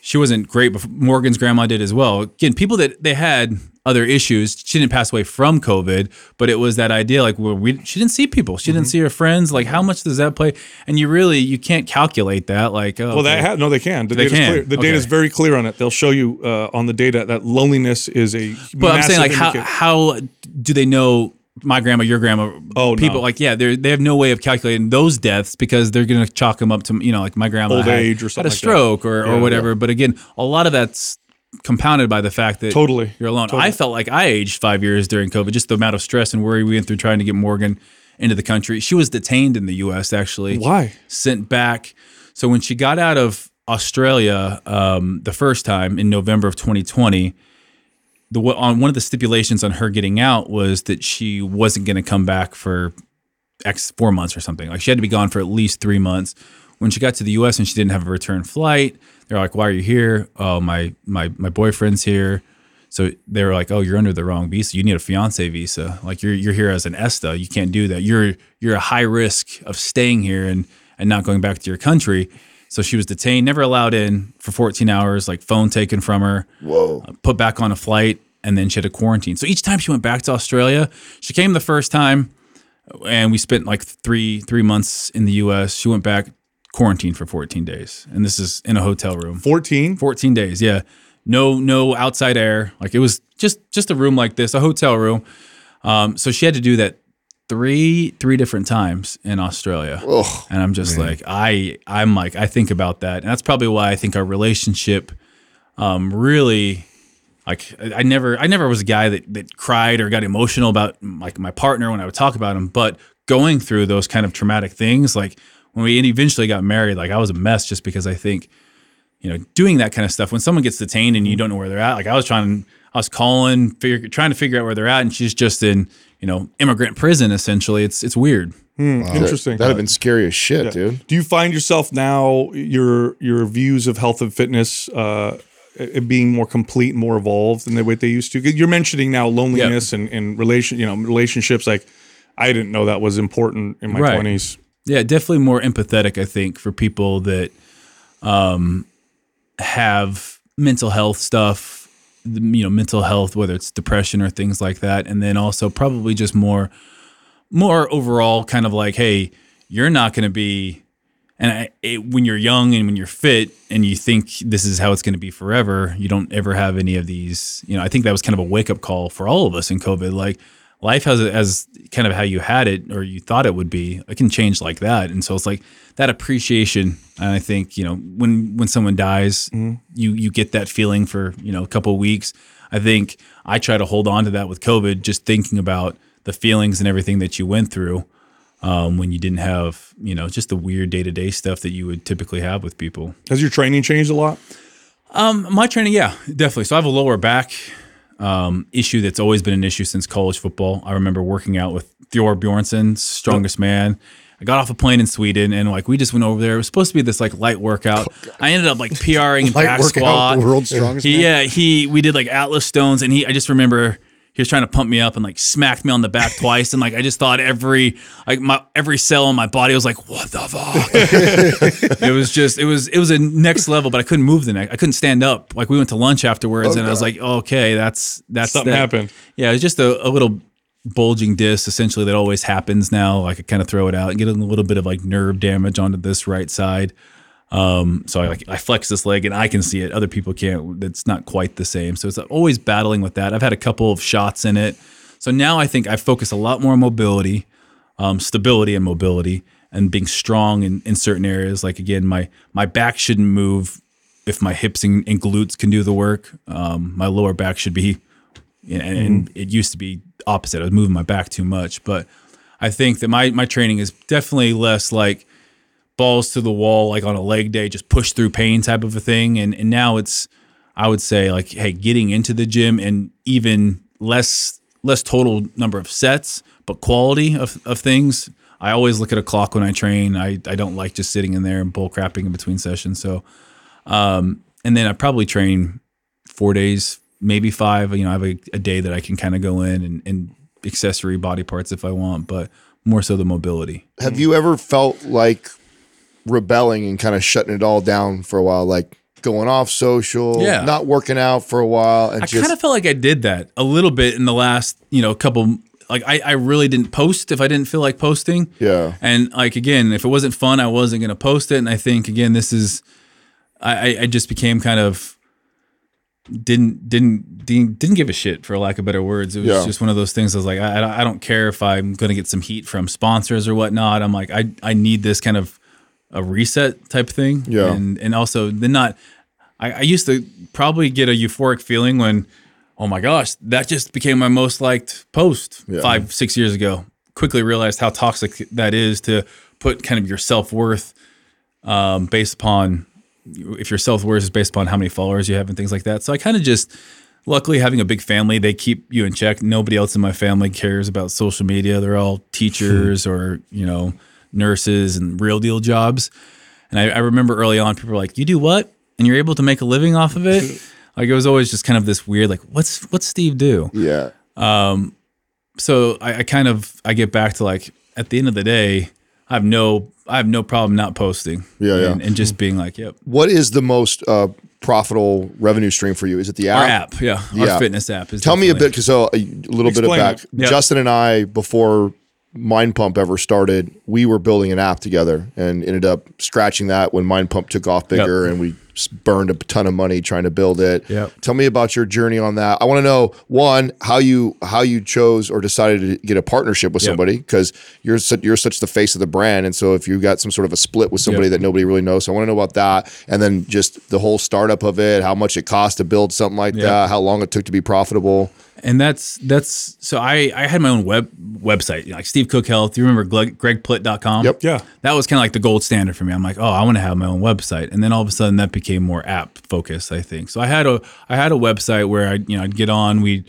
she wasn't great, but Morgan's grandma did as well. Again, people that they had other issues, she didn't pass away from COVID, but it was that idea like well, we she didn't see people, she mm-hmm. didn't see her friends. Like, how much does that play? And you really you can't calculate that. Like, oh, well, that ha- no, they can. The they data's can. Clear. The okay. data's very clear on it. They'll show you uh, on the data that loneliness is a. But I'm saying, like, indicator. how how do they know? My grandma, your grandma, oh, people no. like, yeah, they they have no way of calculating those deaths because they're going to chalk them up to, you know, like my grandma old had, age or something had a stroke like or, yeah, or whatever. Yeah. But again, a lot of that's compounded by the fact that totally. you're alone. Totally. I felt like I aged five years during COVID, just the amount of stress and worry we went through trying to get Morgan into the country. She was detained in the U S actually. Why? Sent back. So when she got out of Australia um, the first time in November of twenty twenty, The, on one of the stipulations on her getting out was that she wasn't going to come back for X four months or something. Like, she had to be gone for at least three months. When she got to the U S and she didn't have a return flight, they're like, "Why are you here? Oh, my my my boyfriend's here." So they were like, "Oh, you're under the wrong visa. You need a fiance visa. Like, you're you're here as an ESTA. You can't do that. You're you're a high risk of staying here and and not going back to your country." So she was detained, never allowed in for fourteen hours, like phone taken from her, Whoa. Uh, put back on a flight, and then she had a quarantine. So each time she went back to Australia, she came the first time, and we spent like three three months in the U S. She went back, quarantined for fourteen days. And this is in a hotel room. fourteen? fourteen days, yeah. No no outside air. Like, it was just just a room like this, a hotel room. Um, so she had to do that Three three different times in Australia. Oh, and I'm just man. like, I, I'm like, I think about that. And that's probably why I think our relationship um, really, like, I never I never was a guy that, that cried or got emotional about, like, my partner when I would talk about him. But going through those kind of traumatic things, like, when we eventually got married, like, I was a mess just because I think, you know, doing that kind of stuff, when someone gets detained and you don't know where they're at, like, I was trying, I was calling, figure, trying to figure out where they're at, and she's just in, you know, immigrant prison, essentially. It's it's weird. Hmm, wow. Interesting. That'd have been scary as shit, yeah. dude. Do you find yourself now, your your views of health and fitness uh, being more complete, more evolved than the way they used to? You're mentioning now loneliness yep. and, and relation, you know, relationships. Like, I didn't know that was important in my right. twenties. Yeah, definitely more empathetic, I think, for people that um, have mental health stuff. You know, mental health, whether it's depression or things like that. And then also probably just more, more overall kind of like, hey, you're not going to be, and I, it, when you're young and when you're fit and you think this is how it's going to be forever, you don't ever have any of these, you know, I think that was kind of a wake up call for all of us in COVID. Like, life has as kind of how you had it or you thought it would be, it can change like that. And so it's like that appreciation. And I think, you know, when, when someone dies, mm-hmm. you, you get that feeling for, you know, a couple of weeks. I think I try to hold on to that with COVID, just thinking about the feelings and everything that you went through um, when you didn't have, you know, just the weird day-to-day stuff that you would typically have with people. Has your training changed a lot? Um, my training, yeah, definitely. So I have a lower back um, issue that's always been an issue since college football. I remember working out with Thor Bjornsson, strongest oh. man. I got off a plane in Sweden, and like we just went over there. It was supposed to be this like light workout. Oh, I ended up like PRing and back squat. World's strongest man. Yeah, he we did like Atlas stones, and he I just remember he was trying to pump me up and like smacked me on the back twice, and like I just thought every like my every cell in my body was like, what the fuck? It was just it was it was a next level, but I couldn't move the neck. I couldn't stand up. Like we went to lunch afterwards, oh, and God. I was like, oh, okay, that's that's something that. happened. Yeah, it was just a, a little. bulging disc essentially that always happens now. I could kind of throw it out and get a little bit of like nerve damage onto this right side. Um, so I like I flex this leg and I can see it. Other people can't. It's not quite the same. So it's always battling with that. I've had a couple of shots in it. So now I think I focus a lot more on mobility, um, stability and mobility and being strong in, in certain areas. Like again, my my back shouldn't move if my hips and, and glutes can do the work. Um, my lower back should be, and, mm-hmm. and it used to be opposite. I was moving my back too much, but I think that my, my training is definitely less like balls to the wall, like on a leg day, just push through pain type of a thing. And, and now it's, I would say like, hey, getting into the gym and even less, less total number of sets, but quality of, of things. I always look at a clock when I train. I, I don't like just sitting in there and bull crapping in between sessions. So, um, and then I probably train four days, maybe five, you know, I have a, a day that I can kind of go in and, and accessory body parts if I want, but more so the mobility. Have you ever felt like rebelling and kind of shutting it all down for a while, like going off social, yeah. not working out for a while? And I just- kind of felt like I did that a little bit in the last, you know, couple, like I, I really didn't post if I didn't feel like posting. Yeah. And like, again, if it wasn't fun, I wasn't going to post it. And I think, again, this is, I, I just became kind of, didn't didn't didn't give a shit, for lack of better words. It was yeah. just one of those things. I was like, I, I don't care if I'm going to get some heat from sponsors or whatnot. I'm like, I I need this kind of a reset type thing. Yeah. And and also then not, I, I used to probably get a euphoric feeling when, oh my gosh, that just became my most liked post yeah. five, six years ago. Quickly realized how toxic that is to put kind of your self-worth um, based upon, if your self-worth is based upon how many followers you have and things like that. So I kind of just, luckily having a big family, they keep you in check. Nobody else in my family cares about social media. They're all teachers or, you know, nurses and real deal jobs. And I, I remember early on, people were like, you do what? And you're able to make a living off of it? Like it was always just kind of this weird, like what's, what's Steve do? Yeah. Um, so I, I kind of, I get back to like, at the end of the day, I have no, I have no problem not posting. Yeah, and, yeah. and just being like, yep. What is the most uh, profitable revenue stream for you? Is it the app? Our app, yeah. The Our app. fitness app. Is Tell me a bit, because uh, a little Explain bit of back. Yep. Justin and I, before Mind Pump ever started, we were building an app together and ended up scratching that when Mind Pump took off bigger yep. and we burned a ton of money trying to build it. Yep. Tell me about your journey on that. I want to know, one, how you how you chose or decided to get a partnership with yep. somebody, because you're su- you're such the face of the brand. And so if you've got some sort of a split with somebody yep. that nobody really knows, so I want to know about that. And then just the whole startup of it, how much it cost to build something like yep. that, how long it took to be profitable. And that's, that's so I, I had my own web website, you know, like Steve Cook Health. You remember Greg Plitt dot com? Yep. Yeah. That was kind of like the gold standard for me. I'm like, oh, I want to have my own website. And then all of a sudden that became more app focused, I think. So I had a, I had a website where I, you know, I'd get on, we,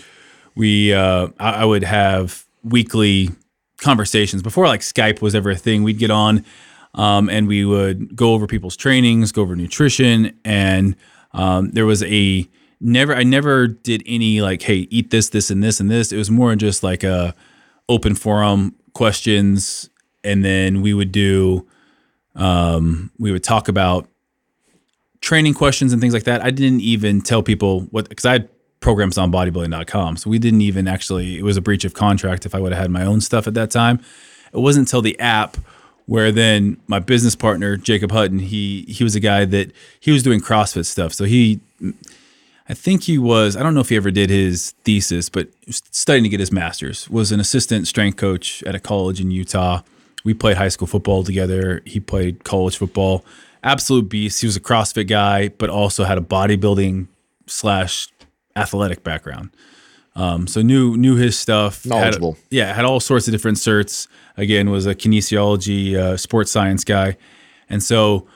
we, uh, I, I would have weekly conversations before like Skype was ever a thing. We'd get on, um, and we would go over people's trainings, go over nutrition. And, um, there was a, Never, I never did any like, hey, eat this, this, and this, and this. It was more just like a open forum questions, and then we would do, um, we would talk about training questions and things like that. I didn't even tell people what, because I had programs on bodybuilding dot com, so we didn't even actually. It was a breach of contract if I would have had my own stuff at that time. It wasn't until the app where then my business partner Jacob Hutton, he he was a guy that he was doing CrossFit stuff, so he. I I think he was, I don't know if he ever did his thesis, but studying to get his master's, was an assistant strength coach at a college in Utah. We played high school football together. He played college football. Absolute beast. He was a CrossFit guy, but also had a bodybuilding slash athletic background. Um, so knew knew his stuff. Knowledgeable. Had, yeah, had all sorts of different certs. Again, was a kinesiology, uh, sports science guy. And so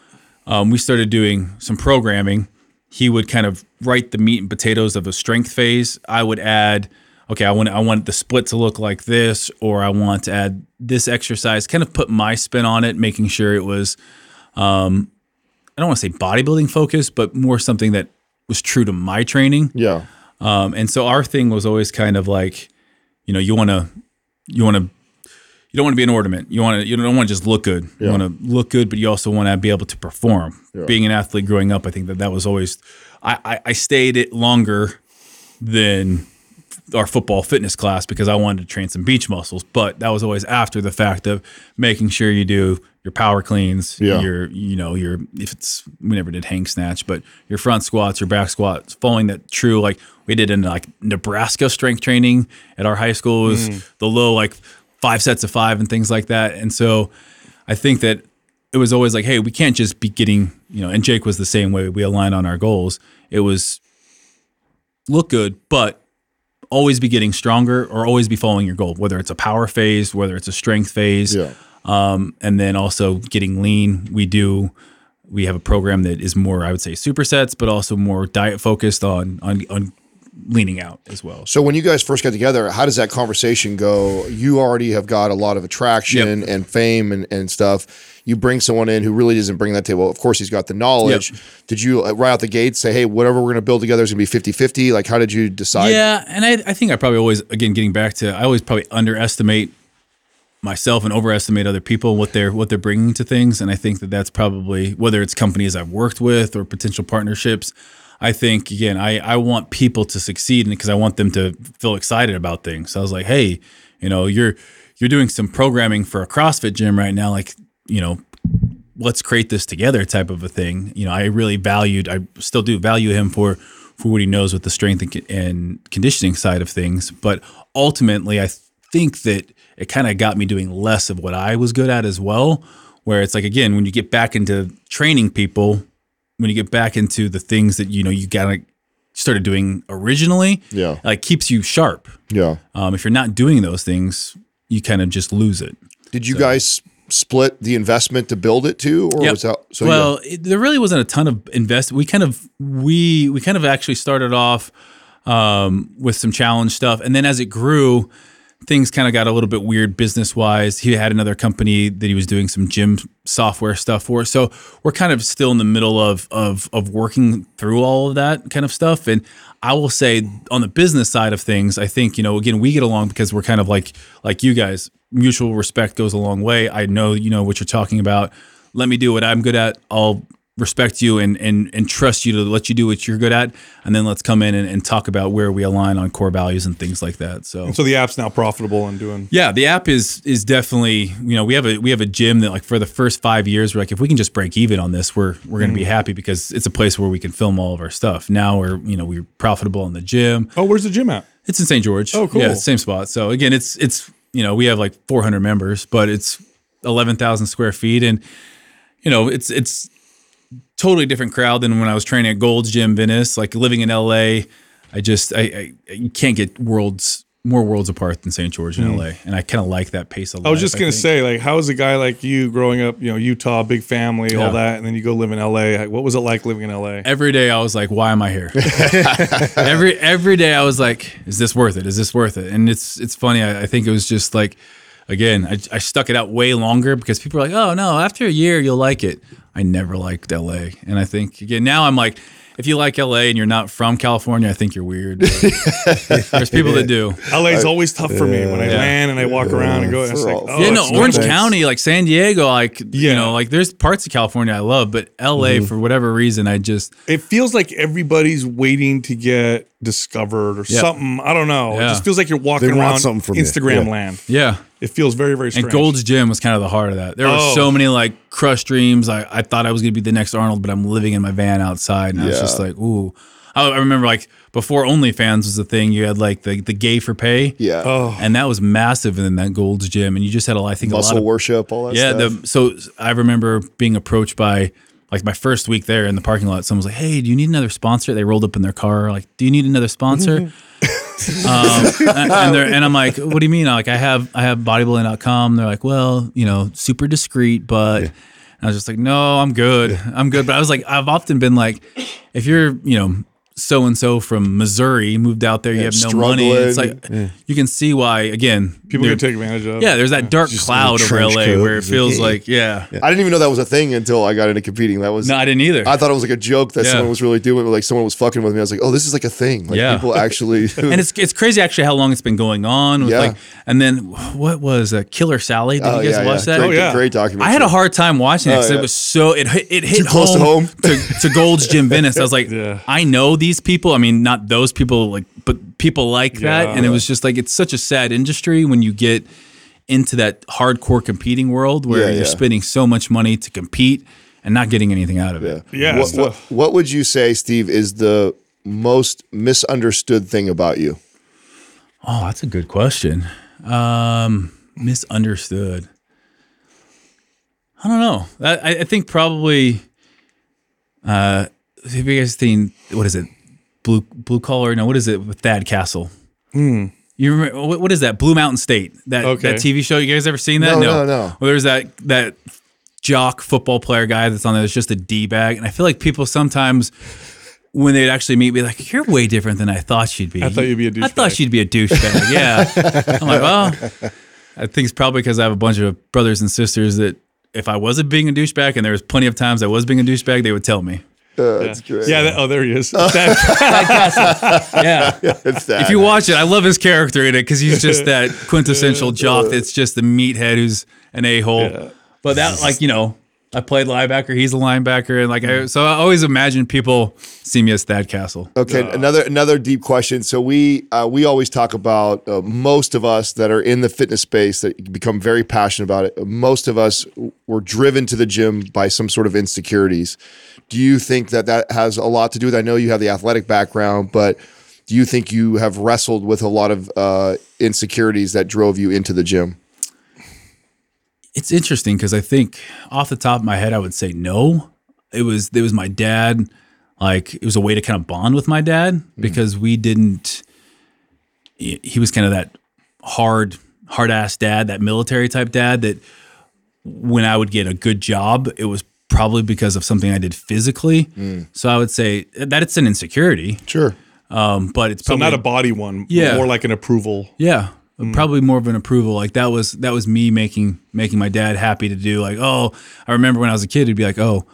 um, we started doing some programming. He would kind of write the meat and potatoes of a strength phase. I would add, okay, I want I want the split to look like this, or I want to add this exercise, kind of put my spin on it, making sure it was, um, I don't want to say bodybuilding focused, but more something that was true to my training. Yeah. Um, and so our thing was always kind of like, you know, you want to, you want to, you don't want to be an ornament. You want to, you don't want to just look good. Yeah. You want to look good, but you also want to be able to perform. Yeah. Being an athlete growing up, I think that that was always, I, I, I stayed it longer than our football fitness class because I wanted to train some beach muscles, but that was always after the fact of making sure you do your power cleans, yeah. your, you know, your, if it's, we never did hang snatch, but your front squats, your back squats, following that true, like we did in like Nebraska strength training at our high school was mm. the low, like five sets of five and things like that. And so I think that it was always like, hey, we can't just be getting, you know, and Jake was the same way. We align on our goals. It was look good, but always be getting stronger or always be following your goal, whether it's a power phase, whether it's a strength phase. Yeah. Um, and then also getting lean. We do, we have a program that is more, I would say supersets, but also more diet focused on, on, on leaning out as well. So when you guys first got together, how does that conversation go? You already have got a lot of attraction yep. and fame and, and stuff. You bring someone in who really doesn't bring that table. Of course, he's got the knowledge. Yep. Did you right out the gate say, hey, whatever we're going to build together is going to be fifty fifty? Like, how did you decide? Yeah. And I, I think I probably always, again, getting back to, I always probably underestimate myself and overestimate other people, what they're, what they're bringing to things. And I think that that's probably, whether it's companies I've worked with or potential partnerships, I think, again, I, I want people to succeed because I want them to feel excited about things. So I was like, hey, you know, you're, you're doing some programming for a CrossFit gym right now. Like, you know, let's create this together type of a thing. You know, I really valued, I still do value him for, for what he knows with the strength and, and conditioning side of things. But ultimately, I think that it kind of got me doing less of what I was good at as well, where it's like, again, when you get back into training people, when you get back into the things that, you know, you got to started doing originally, yeah, like keeps you sharp. Yeah. Um, if you're not doing those things, you kind of just lose it. Did you so. guys split the investment to build it too, or yep. was that? So well, yeah. it, there really wasn't a ton of invest. We kind of, we, we kind of actually started off, um, with some challenge stuff. And then as it grew, things kind of got a little bit weird business wise. He had another company that he was doing some gym software stuff for. So we're kind of still in the middle of, of, of working through all of that kind of stuff. And I will say on the business side of things, I think, you know, again, we get along because we're kind of like, like you guys, mutual respect goes a long way. I know, you know what you're talking about. Let me do what I'm good at. I'll respect you and, and, and trust you to let you do what you're good at. And then let's come in and, and talk about where we align on core values and things like that. So, and so the app's now profitable and doing, yeah, the app is, is definitely, you know, we have a, we have a gym that like for the first five years, we're like, if we can just break even on this, we're, we're going to mm. be happy because it's a place where we can film all of our stuff. Now we're, you know, we're profitable in the gym. Oh, where's the gym at? It's in Saint George. Oh, cool. Yeah. Same spot. So again, it's, it's, you know, we have like four hundred members, but it's eleven thousand square feet. And, you know, it's, it's, totally different crowd than when I was training at Gold's Gym, Venice. Like living in L A, I just I, I you can't get worlds more worlds apart than Saint George and mm. L A. And I kind of like that pace of life. I was just gonna say, like, how is a guy like you growing up, you know, Utah, big family, yeah. all that, and then you go live in L A? Like, what was it like living in L A? Every day I was like, why am I here? every every day I was like, is this worth it? Is this worth it? And it's it's funny. I, I think it was just like, again, I, I stuck it out way longer because people are like, oh no, after a year you'll like it. I never liked L A. And I think, again, now I'm like, if you like L A and you're not from California, I think you're weird. There's people that do. L A's always tough for me when I yeah. land and I walk yeah. around and go, and it's like, oh, yeah, no, Orange nice. County, like San Diego, like, yeah. you know, like there's parts of California I love, but L A, mm-hmm. for whatever reason, I just. It feels like everybody's waiting to get discovered or yeah. something. I don't know. Yeah. It just feels like you're walking around Instagram yeah. land. Yeah. It feels very, very strange. And Gold's Gym was kind of the heart of that. There oh. were so many like crushed dreams. I, I thought I was going to be the next Arnold, but I'm living in my van outside. And yeah. I was just like, ooh, I, I remember like before OnlyFans was a thing, you had like the, the gay for pay. Yeah. Oh. And that was massive in that Gold's Gym. And you just had, a, I think, Muscle a lot of worship, all that yeah, stuff. Yeah. So I remember being approached by, like my first week there in the parking lot, someone was like, hey, do you need another sponsor? They rolled up in their car. Like, do you need another sponsor? um, and, and, and I'm like, what do you mean? I'm like, I have, I have bodybuilding dot com. They're like, well, you know, super discreet, but yeah. I was just like, no, I'm good. Yeah. I'm good. But I was like, I've often been like, if you're, you know, so-and-so from Missouri moved out there, yeah, you have no money. It's like, yeah. you can see why, again. People can take advantage of. Yeah, there's that yeah. dark just cloud over L A coat. Where it feels yeah. like, yeah. yeah. I didn't even know that was a thing until I got into competing. That was. No, I didn't either. I thought it was like a joke that yeah. someone was really doing, like someone was fucking with me. I was like, oh, this is like a thing. Like yeah. people actually. And it's it's crazy actually how long it's been going on. With yeah. like, and then what was uh, Killer Sally? Did oh, you guys yeah, watch yeah. that? Great, oh, yeah. great documentary. I had a hard time watching it because oh, yeah. it was so, it, it hit Too home close to home to, to Gold's Gym Venice. I was like, I know these people, I mean, not those people, like, but people like yeah. that. And it was just like, it's such a sad industry when you get into that hardcore competing world where yeah, you're yeah. spending so much money to compete and not getting anything out of it. Yeah. yeah what, what, what would you say, Steve, is the most misunderstood thing about you? Oh, that's a good question. Um, misunderstood. I don't know. I, I think probably, uh, have you guys seen, what is it, Blue Blue Collar? No, what is it with Thad Castle? Mm. You remember, what, what is that? Blue Mountain State, that okay. that T V show. You guys ever seen that? No, no, no. no. Well, there's that, that jock football player guy that's on there that's just a D-bag. And I feel like people sometimes, when they'd actually meet me, like, you're way different than I thought you'd be. I thought you'd be a douchebag. I thought you'd be a douchebag, yeah. I'm like, well, I think it's probably because I have a bunch of brothers and sisters that if I wasn't being a douchebag, and there was plenty of times I was being a douchebag, they would tell me. Oh, yeah. That's great. Yeah. That, oh, there he is. Oh. That, that yeah. yeah it's that. If you watch it, I love his character in it because he's just that quintessential jock that's just the meathead who's an a-hole. Yeah. But that, like, you know, I played linebacker. He's a linebacker, and like, I, so I always imagine people see me as Thad Castle. Okay, uh, another another deep question. So we uh, we always talk about uh, most of us that are in the fitness space that become very passionate about it. Most of us were driven to the gym by some sort of insecurities. Do you think that that has a lot to do with? I know you have the athletic background, but do you think you have wrestled with a lot of uh, insecurities that drove you into the gym? It's interesting because I think off the top of my head, I would say no. It was it was my dad. Like, it was a way to kind of bond with my dad because we didn't. He was kind of that hard, hard ass dad, that military type dad. That when I would get a good job, it was probably because of something I did physically. Mm. So I would say that it's an insecurity. Sure, um, but it's probably so not a body one. Yeah, more like an approval. Yeah. Mm. Probably more of an approval. Like that was that was me making making my dad happy to do. Like, oh, I remember when I was a kid, he'd be like, oh,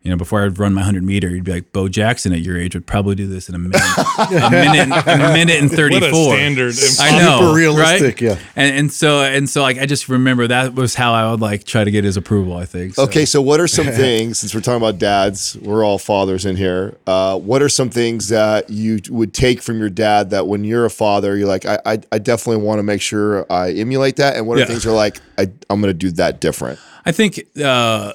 you know, before I'd run my hundred meter, he'd be like, Bo Jackson at your age would probably do this in a minute, a minute, a minute and thirty four. What a standard, I know, super realistic, right? Yeah. And and so and so, like, I just remember that was how I would like try to get his approval. I think. So. Okay, so what are some things? Since we're talking about dads, we're all fathers in here. Uh, what are some things that you would take from your dad that when you're a father, you're like, I I, I definitely want to make sure I emulate that. And what are yeah. things you're like, I I'm going to do that different. I think. Uh,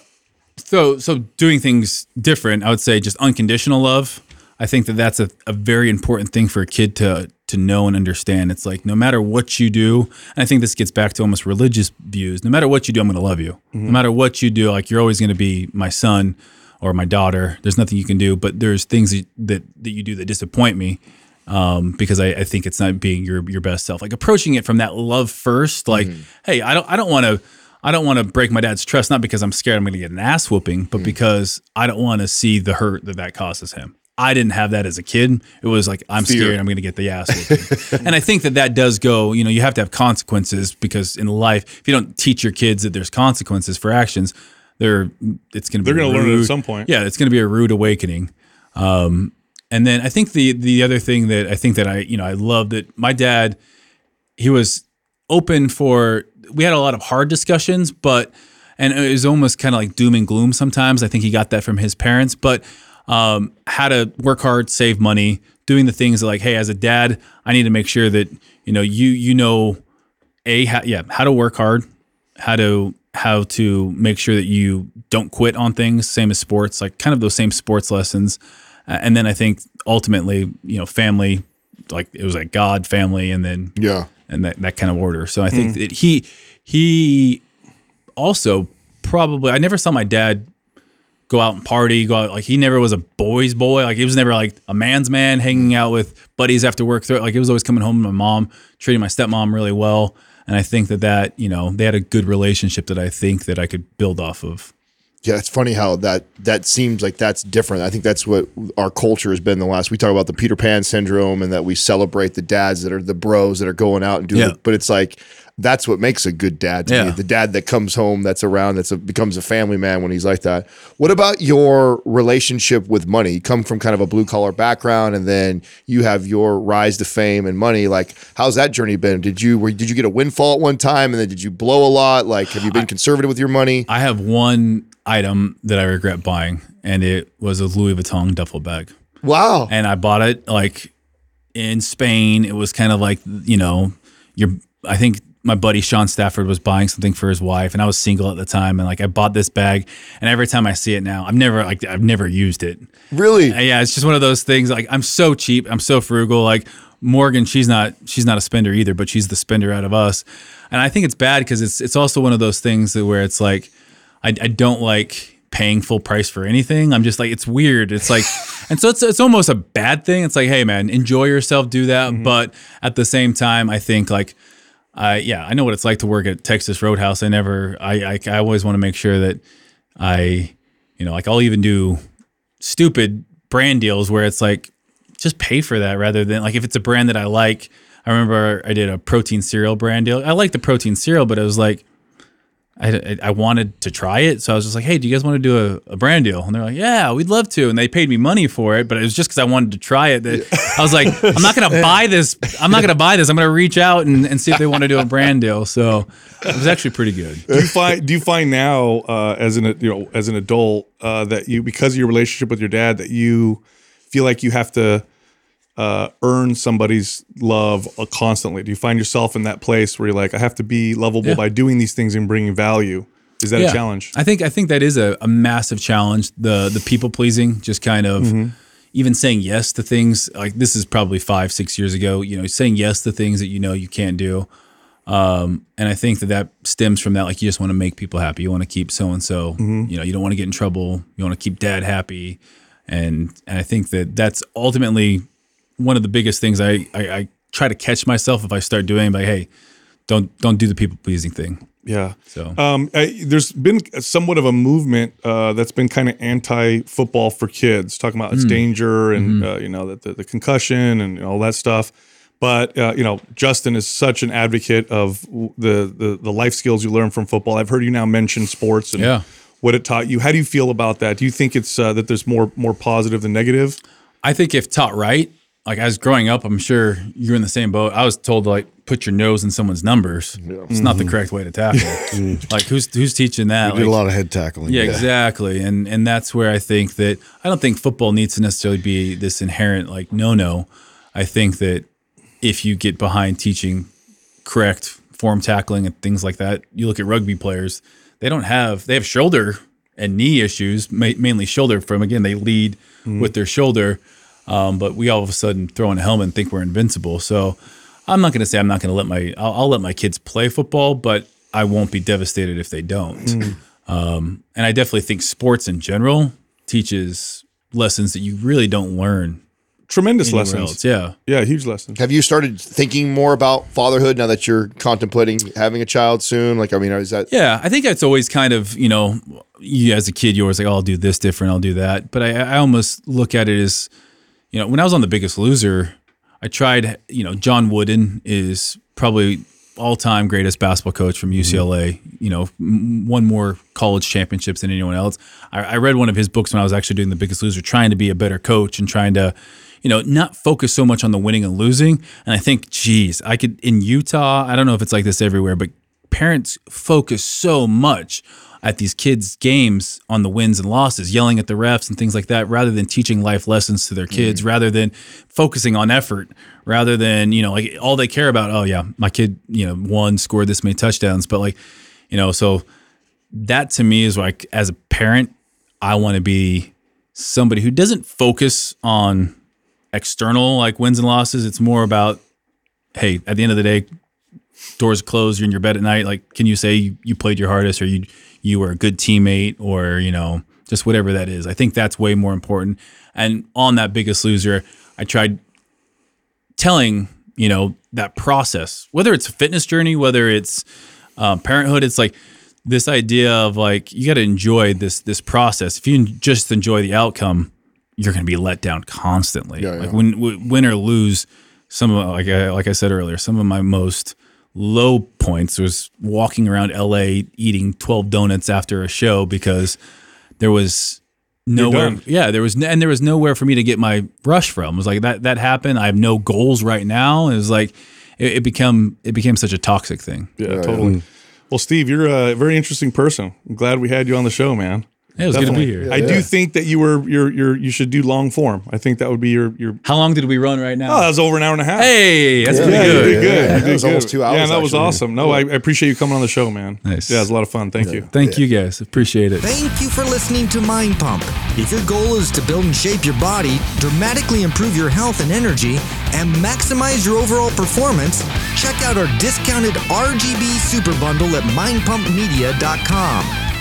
So, so doing things different, I would say just unconditional love. I think that that's a, a very important thing for a kid to to know and understand. It's like, no matter what you do, and I think this gets back to almost religious views, no matter what you do, I'm going to love you. Mm-hmm. No matter what you do, like, you're always going to be my son or my daughter. There's nothing you can do, but there's things that, that, that you do that disappoint me um, because I, I think it's not being your your best self. Like, approaching it from that love first, like, mm-hmm. hey, I don't I don't want to I don't want to break my dad's trust, not because I'm scared I'm going to get an ass whooping, but mm. because I don't want to see the hurt that that causes him. I didn't have that as a kid. It was like, I'm Fear. scared I'm going to get the ass whooping. And I think that that does go, you know, you have to have consequences because in life, if you don't teach your kids that there's consequences for actions, they're, it's going to be, they're going to learn it at some point. Yeah. It's going to be a rude awakening. Um, and then I think the, the other thing that I think that I, you know, I love that my dad, he was open for, we had a lot of hard discussions, but, and it was almost kind of like doom and gloom sometimes. I think he got that from his parents, but um, how to work hard, save money, doing the things that, like, hey, as a dad, I need to make sure that, you know, you, you know, a, how, yeah, how to work hard, how to, how to make sure that you don't quit on things. Same as sports, like kind of those same sports lessons. And then I think ultimately, you know, family, like it was like God, family, and then yeah, and that, that kind of order. So I think mm. that he he also probably, I never saw my dad go out and party, go out, like he never was a boy's boy. Like he was never like a man's man hanging out with buddies after work. Like it was always coming home to my mom, treating my stepmom really well. And I think that that, you know, they had a good relationship that I think that I could build off of. Yeah, it's funny how that that seems like that's different. I think that's what our culture has been the last. We talk about the Peter Pan syndrome and that we celebrate the dads that are the bros that are going out and doing yeah. it. But it's like, that's what makes a good dad to yeah. me. The dad that comes home, that's around, that's a, becomes a family man when he's like that. What about your relationship with money? You come from kind of a blue collar background and then you have your rise to fame and money. Like, how's that journey been? Did you, were, did you get a windfall at one time and then did you blow a lot? Like, have you been I, conservative with your money? I have one item that I regret buying, and it was a Louis Vuitton duffel bag. Wow. And I bought it like in Spain. It was kind of like, you know, you're, I think my buddy Sean Stafford was buying something for his wife, and I was single at the time. And like, I bought this bag, and every time I see it now, I've never like, I've never used it. Really? Yeah. It's just one of those things. Like, I'm so cheap. I'm so frugal. Like Morgan, she's not, she's not a spender either, but she's the spender out of us. And I think it's bad because it's, it's also one of those things that where it's like, I, I don't like paying full price for anything. I'm just like, it's weird. It's like, and so it's it's almost a bad thing. It's like, hey man, enjoy yourself, do that. Mm-hmm. But at the same time, I think like, I, uh, yeah, I know what it's like to work at Texas Roadhouse. I never, I, I, I always want to make sure that I, you know, like I'll even do stupid brand deals where it's like, just pay for that rather than like, if it's a brand that I like. I remember I did a protein cereal brand deal. I like the protein cereal, but it was like, I, I wanted to try it. So I was just like, hey, do you guys want to do a, a brand deal? And they're like, yeah, we'd love to. And they paid me money for it, but it was just because I wanted to try it. That I was like, I'm not going to buy this. I'm not going to buy this. I'm going to reach out and, and see if they want to do a brand deal. So it was actually pretty good. Do you find, do you find now uh, as an, you know, as an adult uh, that you, because of your relationship with your dad, that you feel like you have to uh, earn somebody's love constantly? Do you find yourself in that place where you're like, I have to be lovable yeah. by doing these things and bringing value? Is that yeah. a challenge? I think, I think that is a, a massive challenge. The, the people pleasing, just kind of mm-hmm. even saying yes to things like, this is probably five, six years ago, you know, saying yes to things that you know you can't do. Um, and I think that that stems from that. Like, you just want to make people happy. You want to keep so-and-so, mm-hmm. you know, you don't want to get in trouble. You want to keep dad happy. And, and I think that that's ultimately one of the biggest things I, I, I try to catch myself if I start doing, like, hey, don't don't do the people pleasing thing. Yeah. So um, I, there's been somewhat of a movement uh, that's been kind of anti football for kids, talking about its mm. danger and mm-hmm. uh, you know the, the the concussion and all that stuff. But uh, you know, Justin is such an advocate of the, the the life skills you learn from football. I've heard you now mention sports and yeah. what it taught you. How do you feel about that? Do you think it's uh, that there's more more positive than negative? I think if taught right. Like, as growing up, I'm sure you're in the same boat. I was told to like put your nose in someone's numbers. Yeah. It's mm-hmm. not the correct way to tackle. mm. Like, who's who's teaching that? You like, did a lot of head tackling. Yeah, yeah, exactly. And and that's where I think that I don't think football needs to necessarily be this inherent like no no. I think that if you get behind teaching correct form tackling and things like that, you look at rugby players. They don't have they have shoulder and knee issues, ma- mainly shoulder. From again, they lead mm. with their shoulder. Um, but we all of a sudden throw in a helmet and think we're invincible. So I'm not going to say I'm not going to let my, I'll, I'll let my kids play football, but I won't be devastated if they don't. Mm. Um, and I definitely think sports in general teaches lessons that you really don't learn. Tremendous lessons. Else. Yeah. Yeah. Huge lessons. Have you started thinking more about fatherhood now that you're contemplating having a child soon? Like, I mean, is that? Yeah. I think that's always kind of, you know, you as a kid, you're always like, oh, I'll do this different. I'll do that. But I, I almost look at it as, you know, when I was on The Biggest Loser, I tried, you know, John Wooden is probably all-time greatest basketball coach from U C L A, mm-hmm. you know, won more college championships than anyone else. I, I read one of his books when I was actually doing The Biggest Loser, trying to be a better coach and trying to, you know, not focus so much on the winning and losing. And I think, geez, I could, in Utah, I don't know if it's like this everywhere, but parents focus so much at these kids' games on the wins and losses, yelling at the refs and things like that, rather than teaching life lessons to their kids, mm-hmm. rather than focusing on effort, rather than, you know, like all they care about, oh yeah, my kid, you know, won, scored this many touchdowns. But like, you know, so that to me is like, as a parent, I want to be somebody who doesn't focus on external, like, wins and losses. It's more about, hey, at the end of the day, doors closed, you're in your bed at night. Like, can you say you, you played your hardest, or you you were a good teammate, or, you know, just whatever that is. I think that's way more important. And on that Biggest Loser, I tried telling, you know, that process, whether it's a fitness journey, whether it's um, parenthood, it's like this idea of, like, you got to enjoy this, this process. If you just enjoy the outcome, you're going to be let down constantly. Yeah, yeah. Like when win or lose, some of, like I, like I said earlier, some of my most low points was walking around L A eating twelve donuts after a show because there was nowhere. Yeah, there was, no, and there was nowhere for me to get my rush from. It was like that, that happened. I have no goals right now. It was like, it, it become, it became such a toxic thing. Yeah, yeah totally. Yeah. Well, Steve, you're a very interesting person. I'm glad we had you on the show, man. Yeah, it was Definitely. good to be here. I yeah. do think that you were you're you're you should do long form. I think that would be your your. How long did we run right now? Oh, that was over an hour and a half. Hey, that's yeah. pretty yeah, good. You did good. Yeah, yeah. You did that was good. Almost two hours. Yeah, and that was actually. awesome. No, yeah. I, I appreciate you coming on the show, man. Nice. Yeah, it was a lot of fun. Thank yeah. you. Thank yeah. you guys. Appreciate it. Thank you for listening to Mind Pump. If your goal is to build and shape your body, dramatically improve your health and energy, and maximize your overall performance, check out our discounted R G B Super Bundle at mind pump media dot com.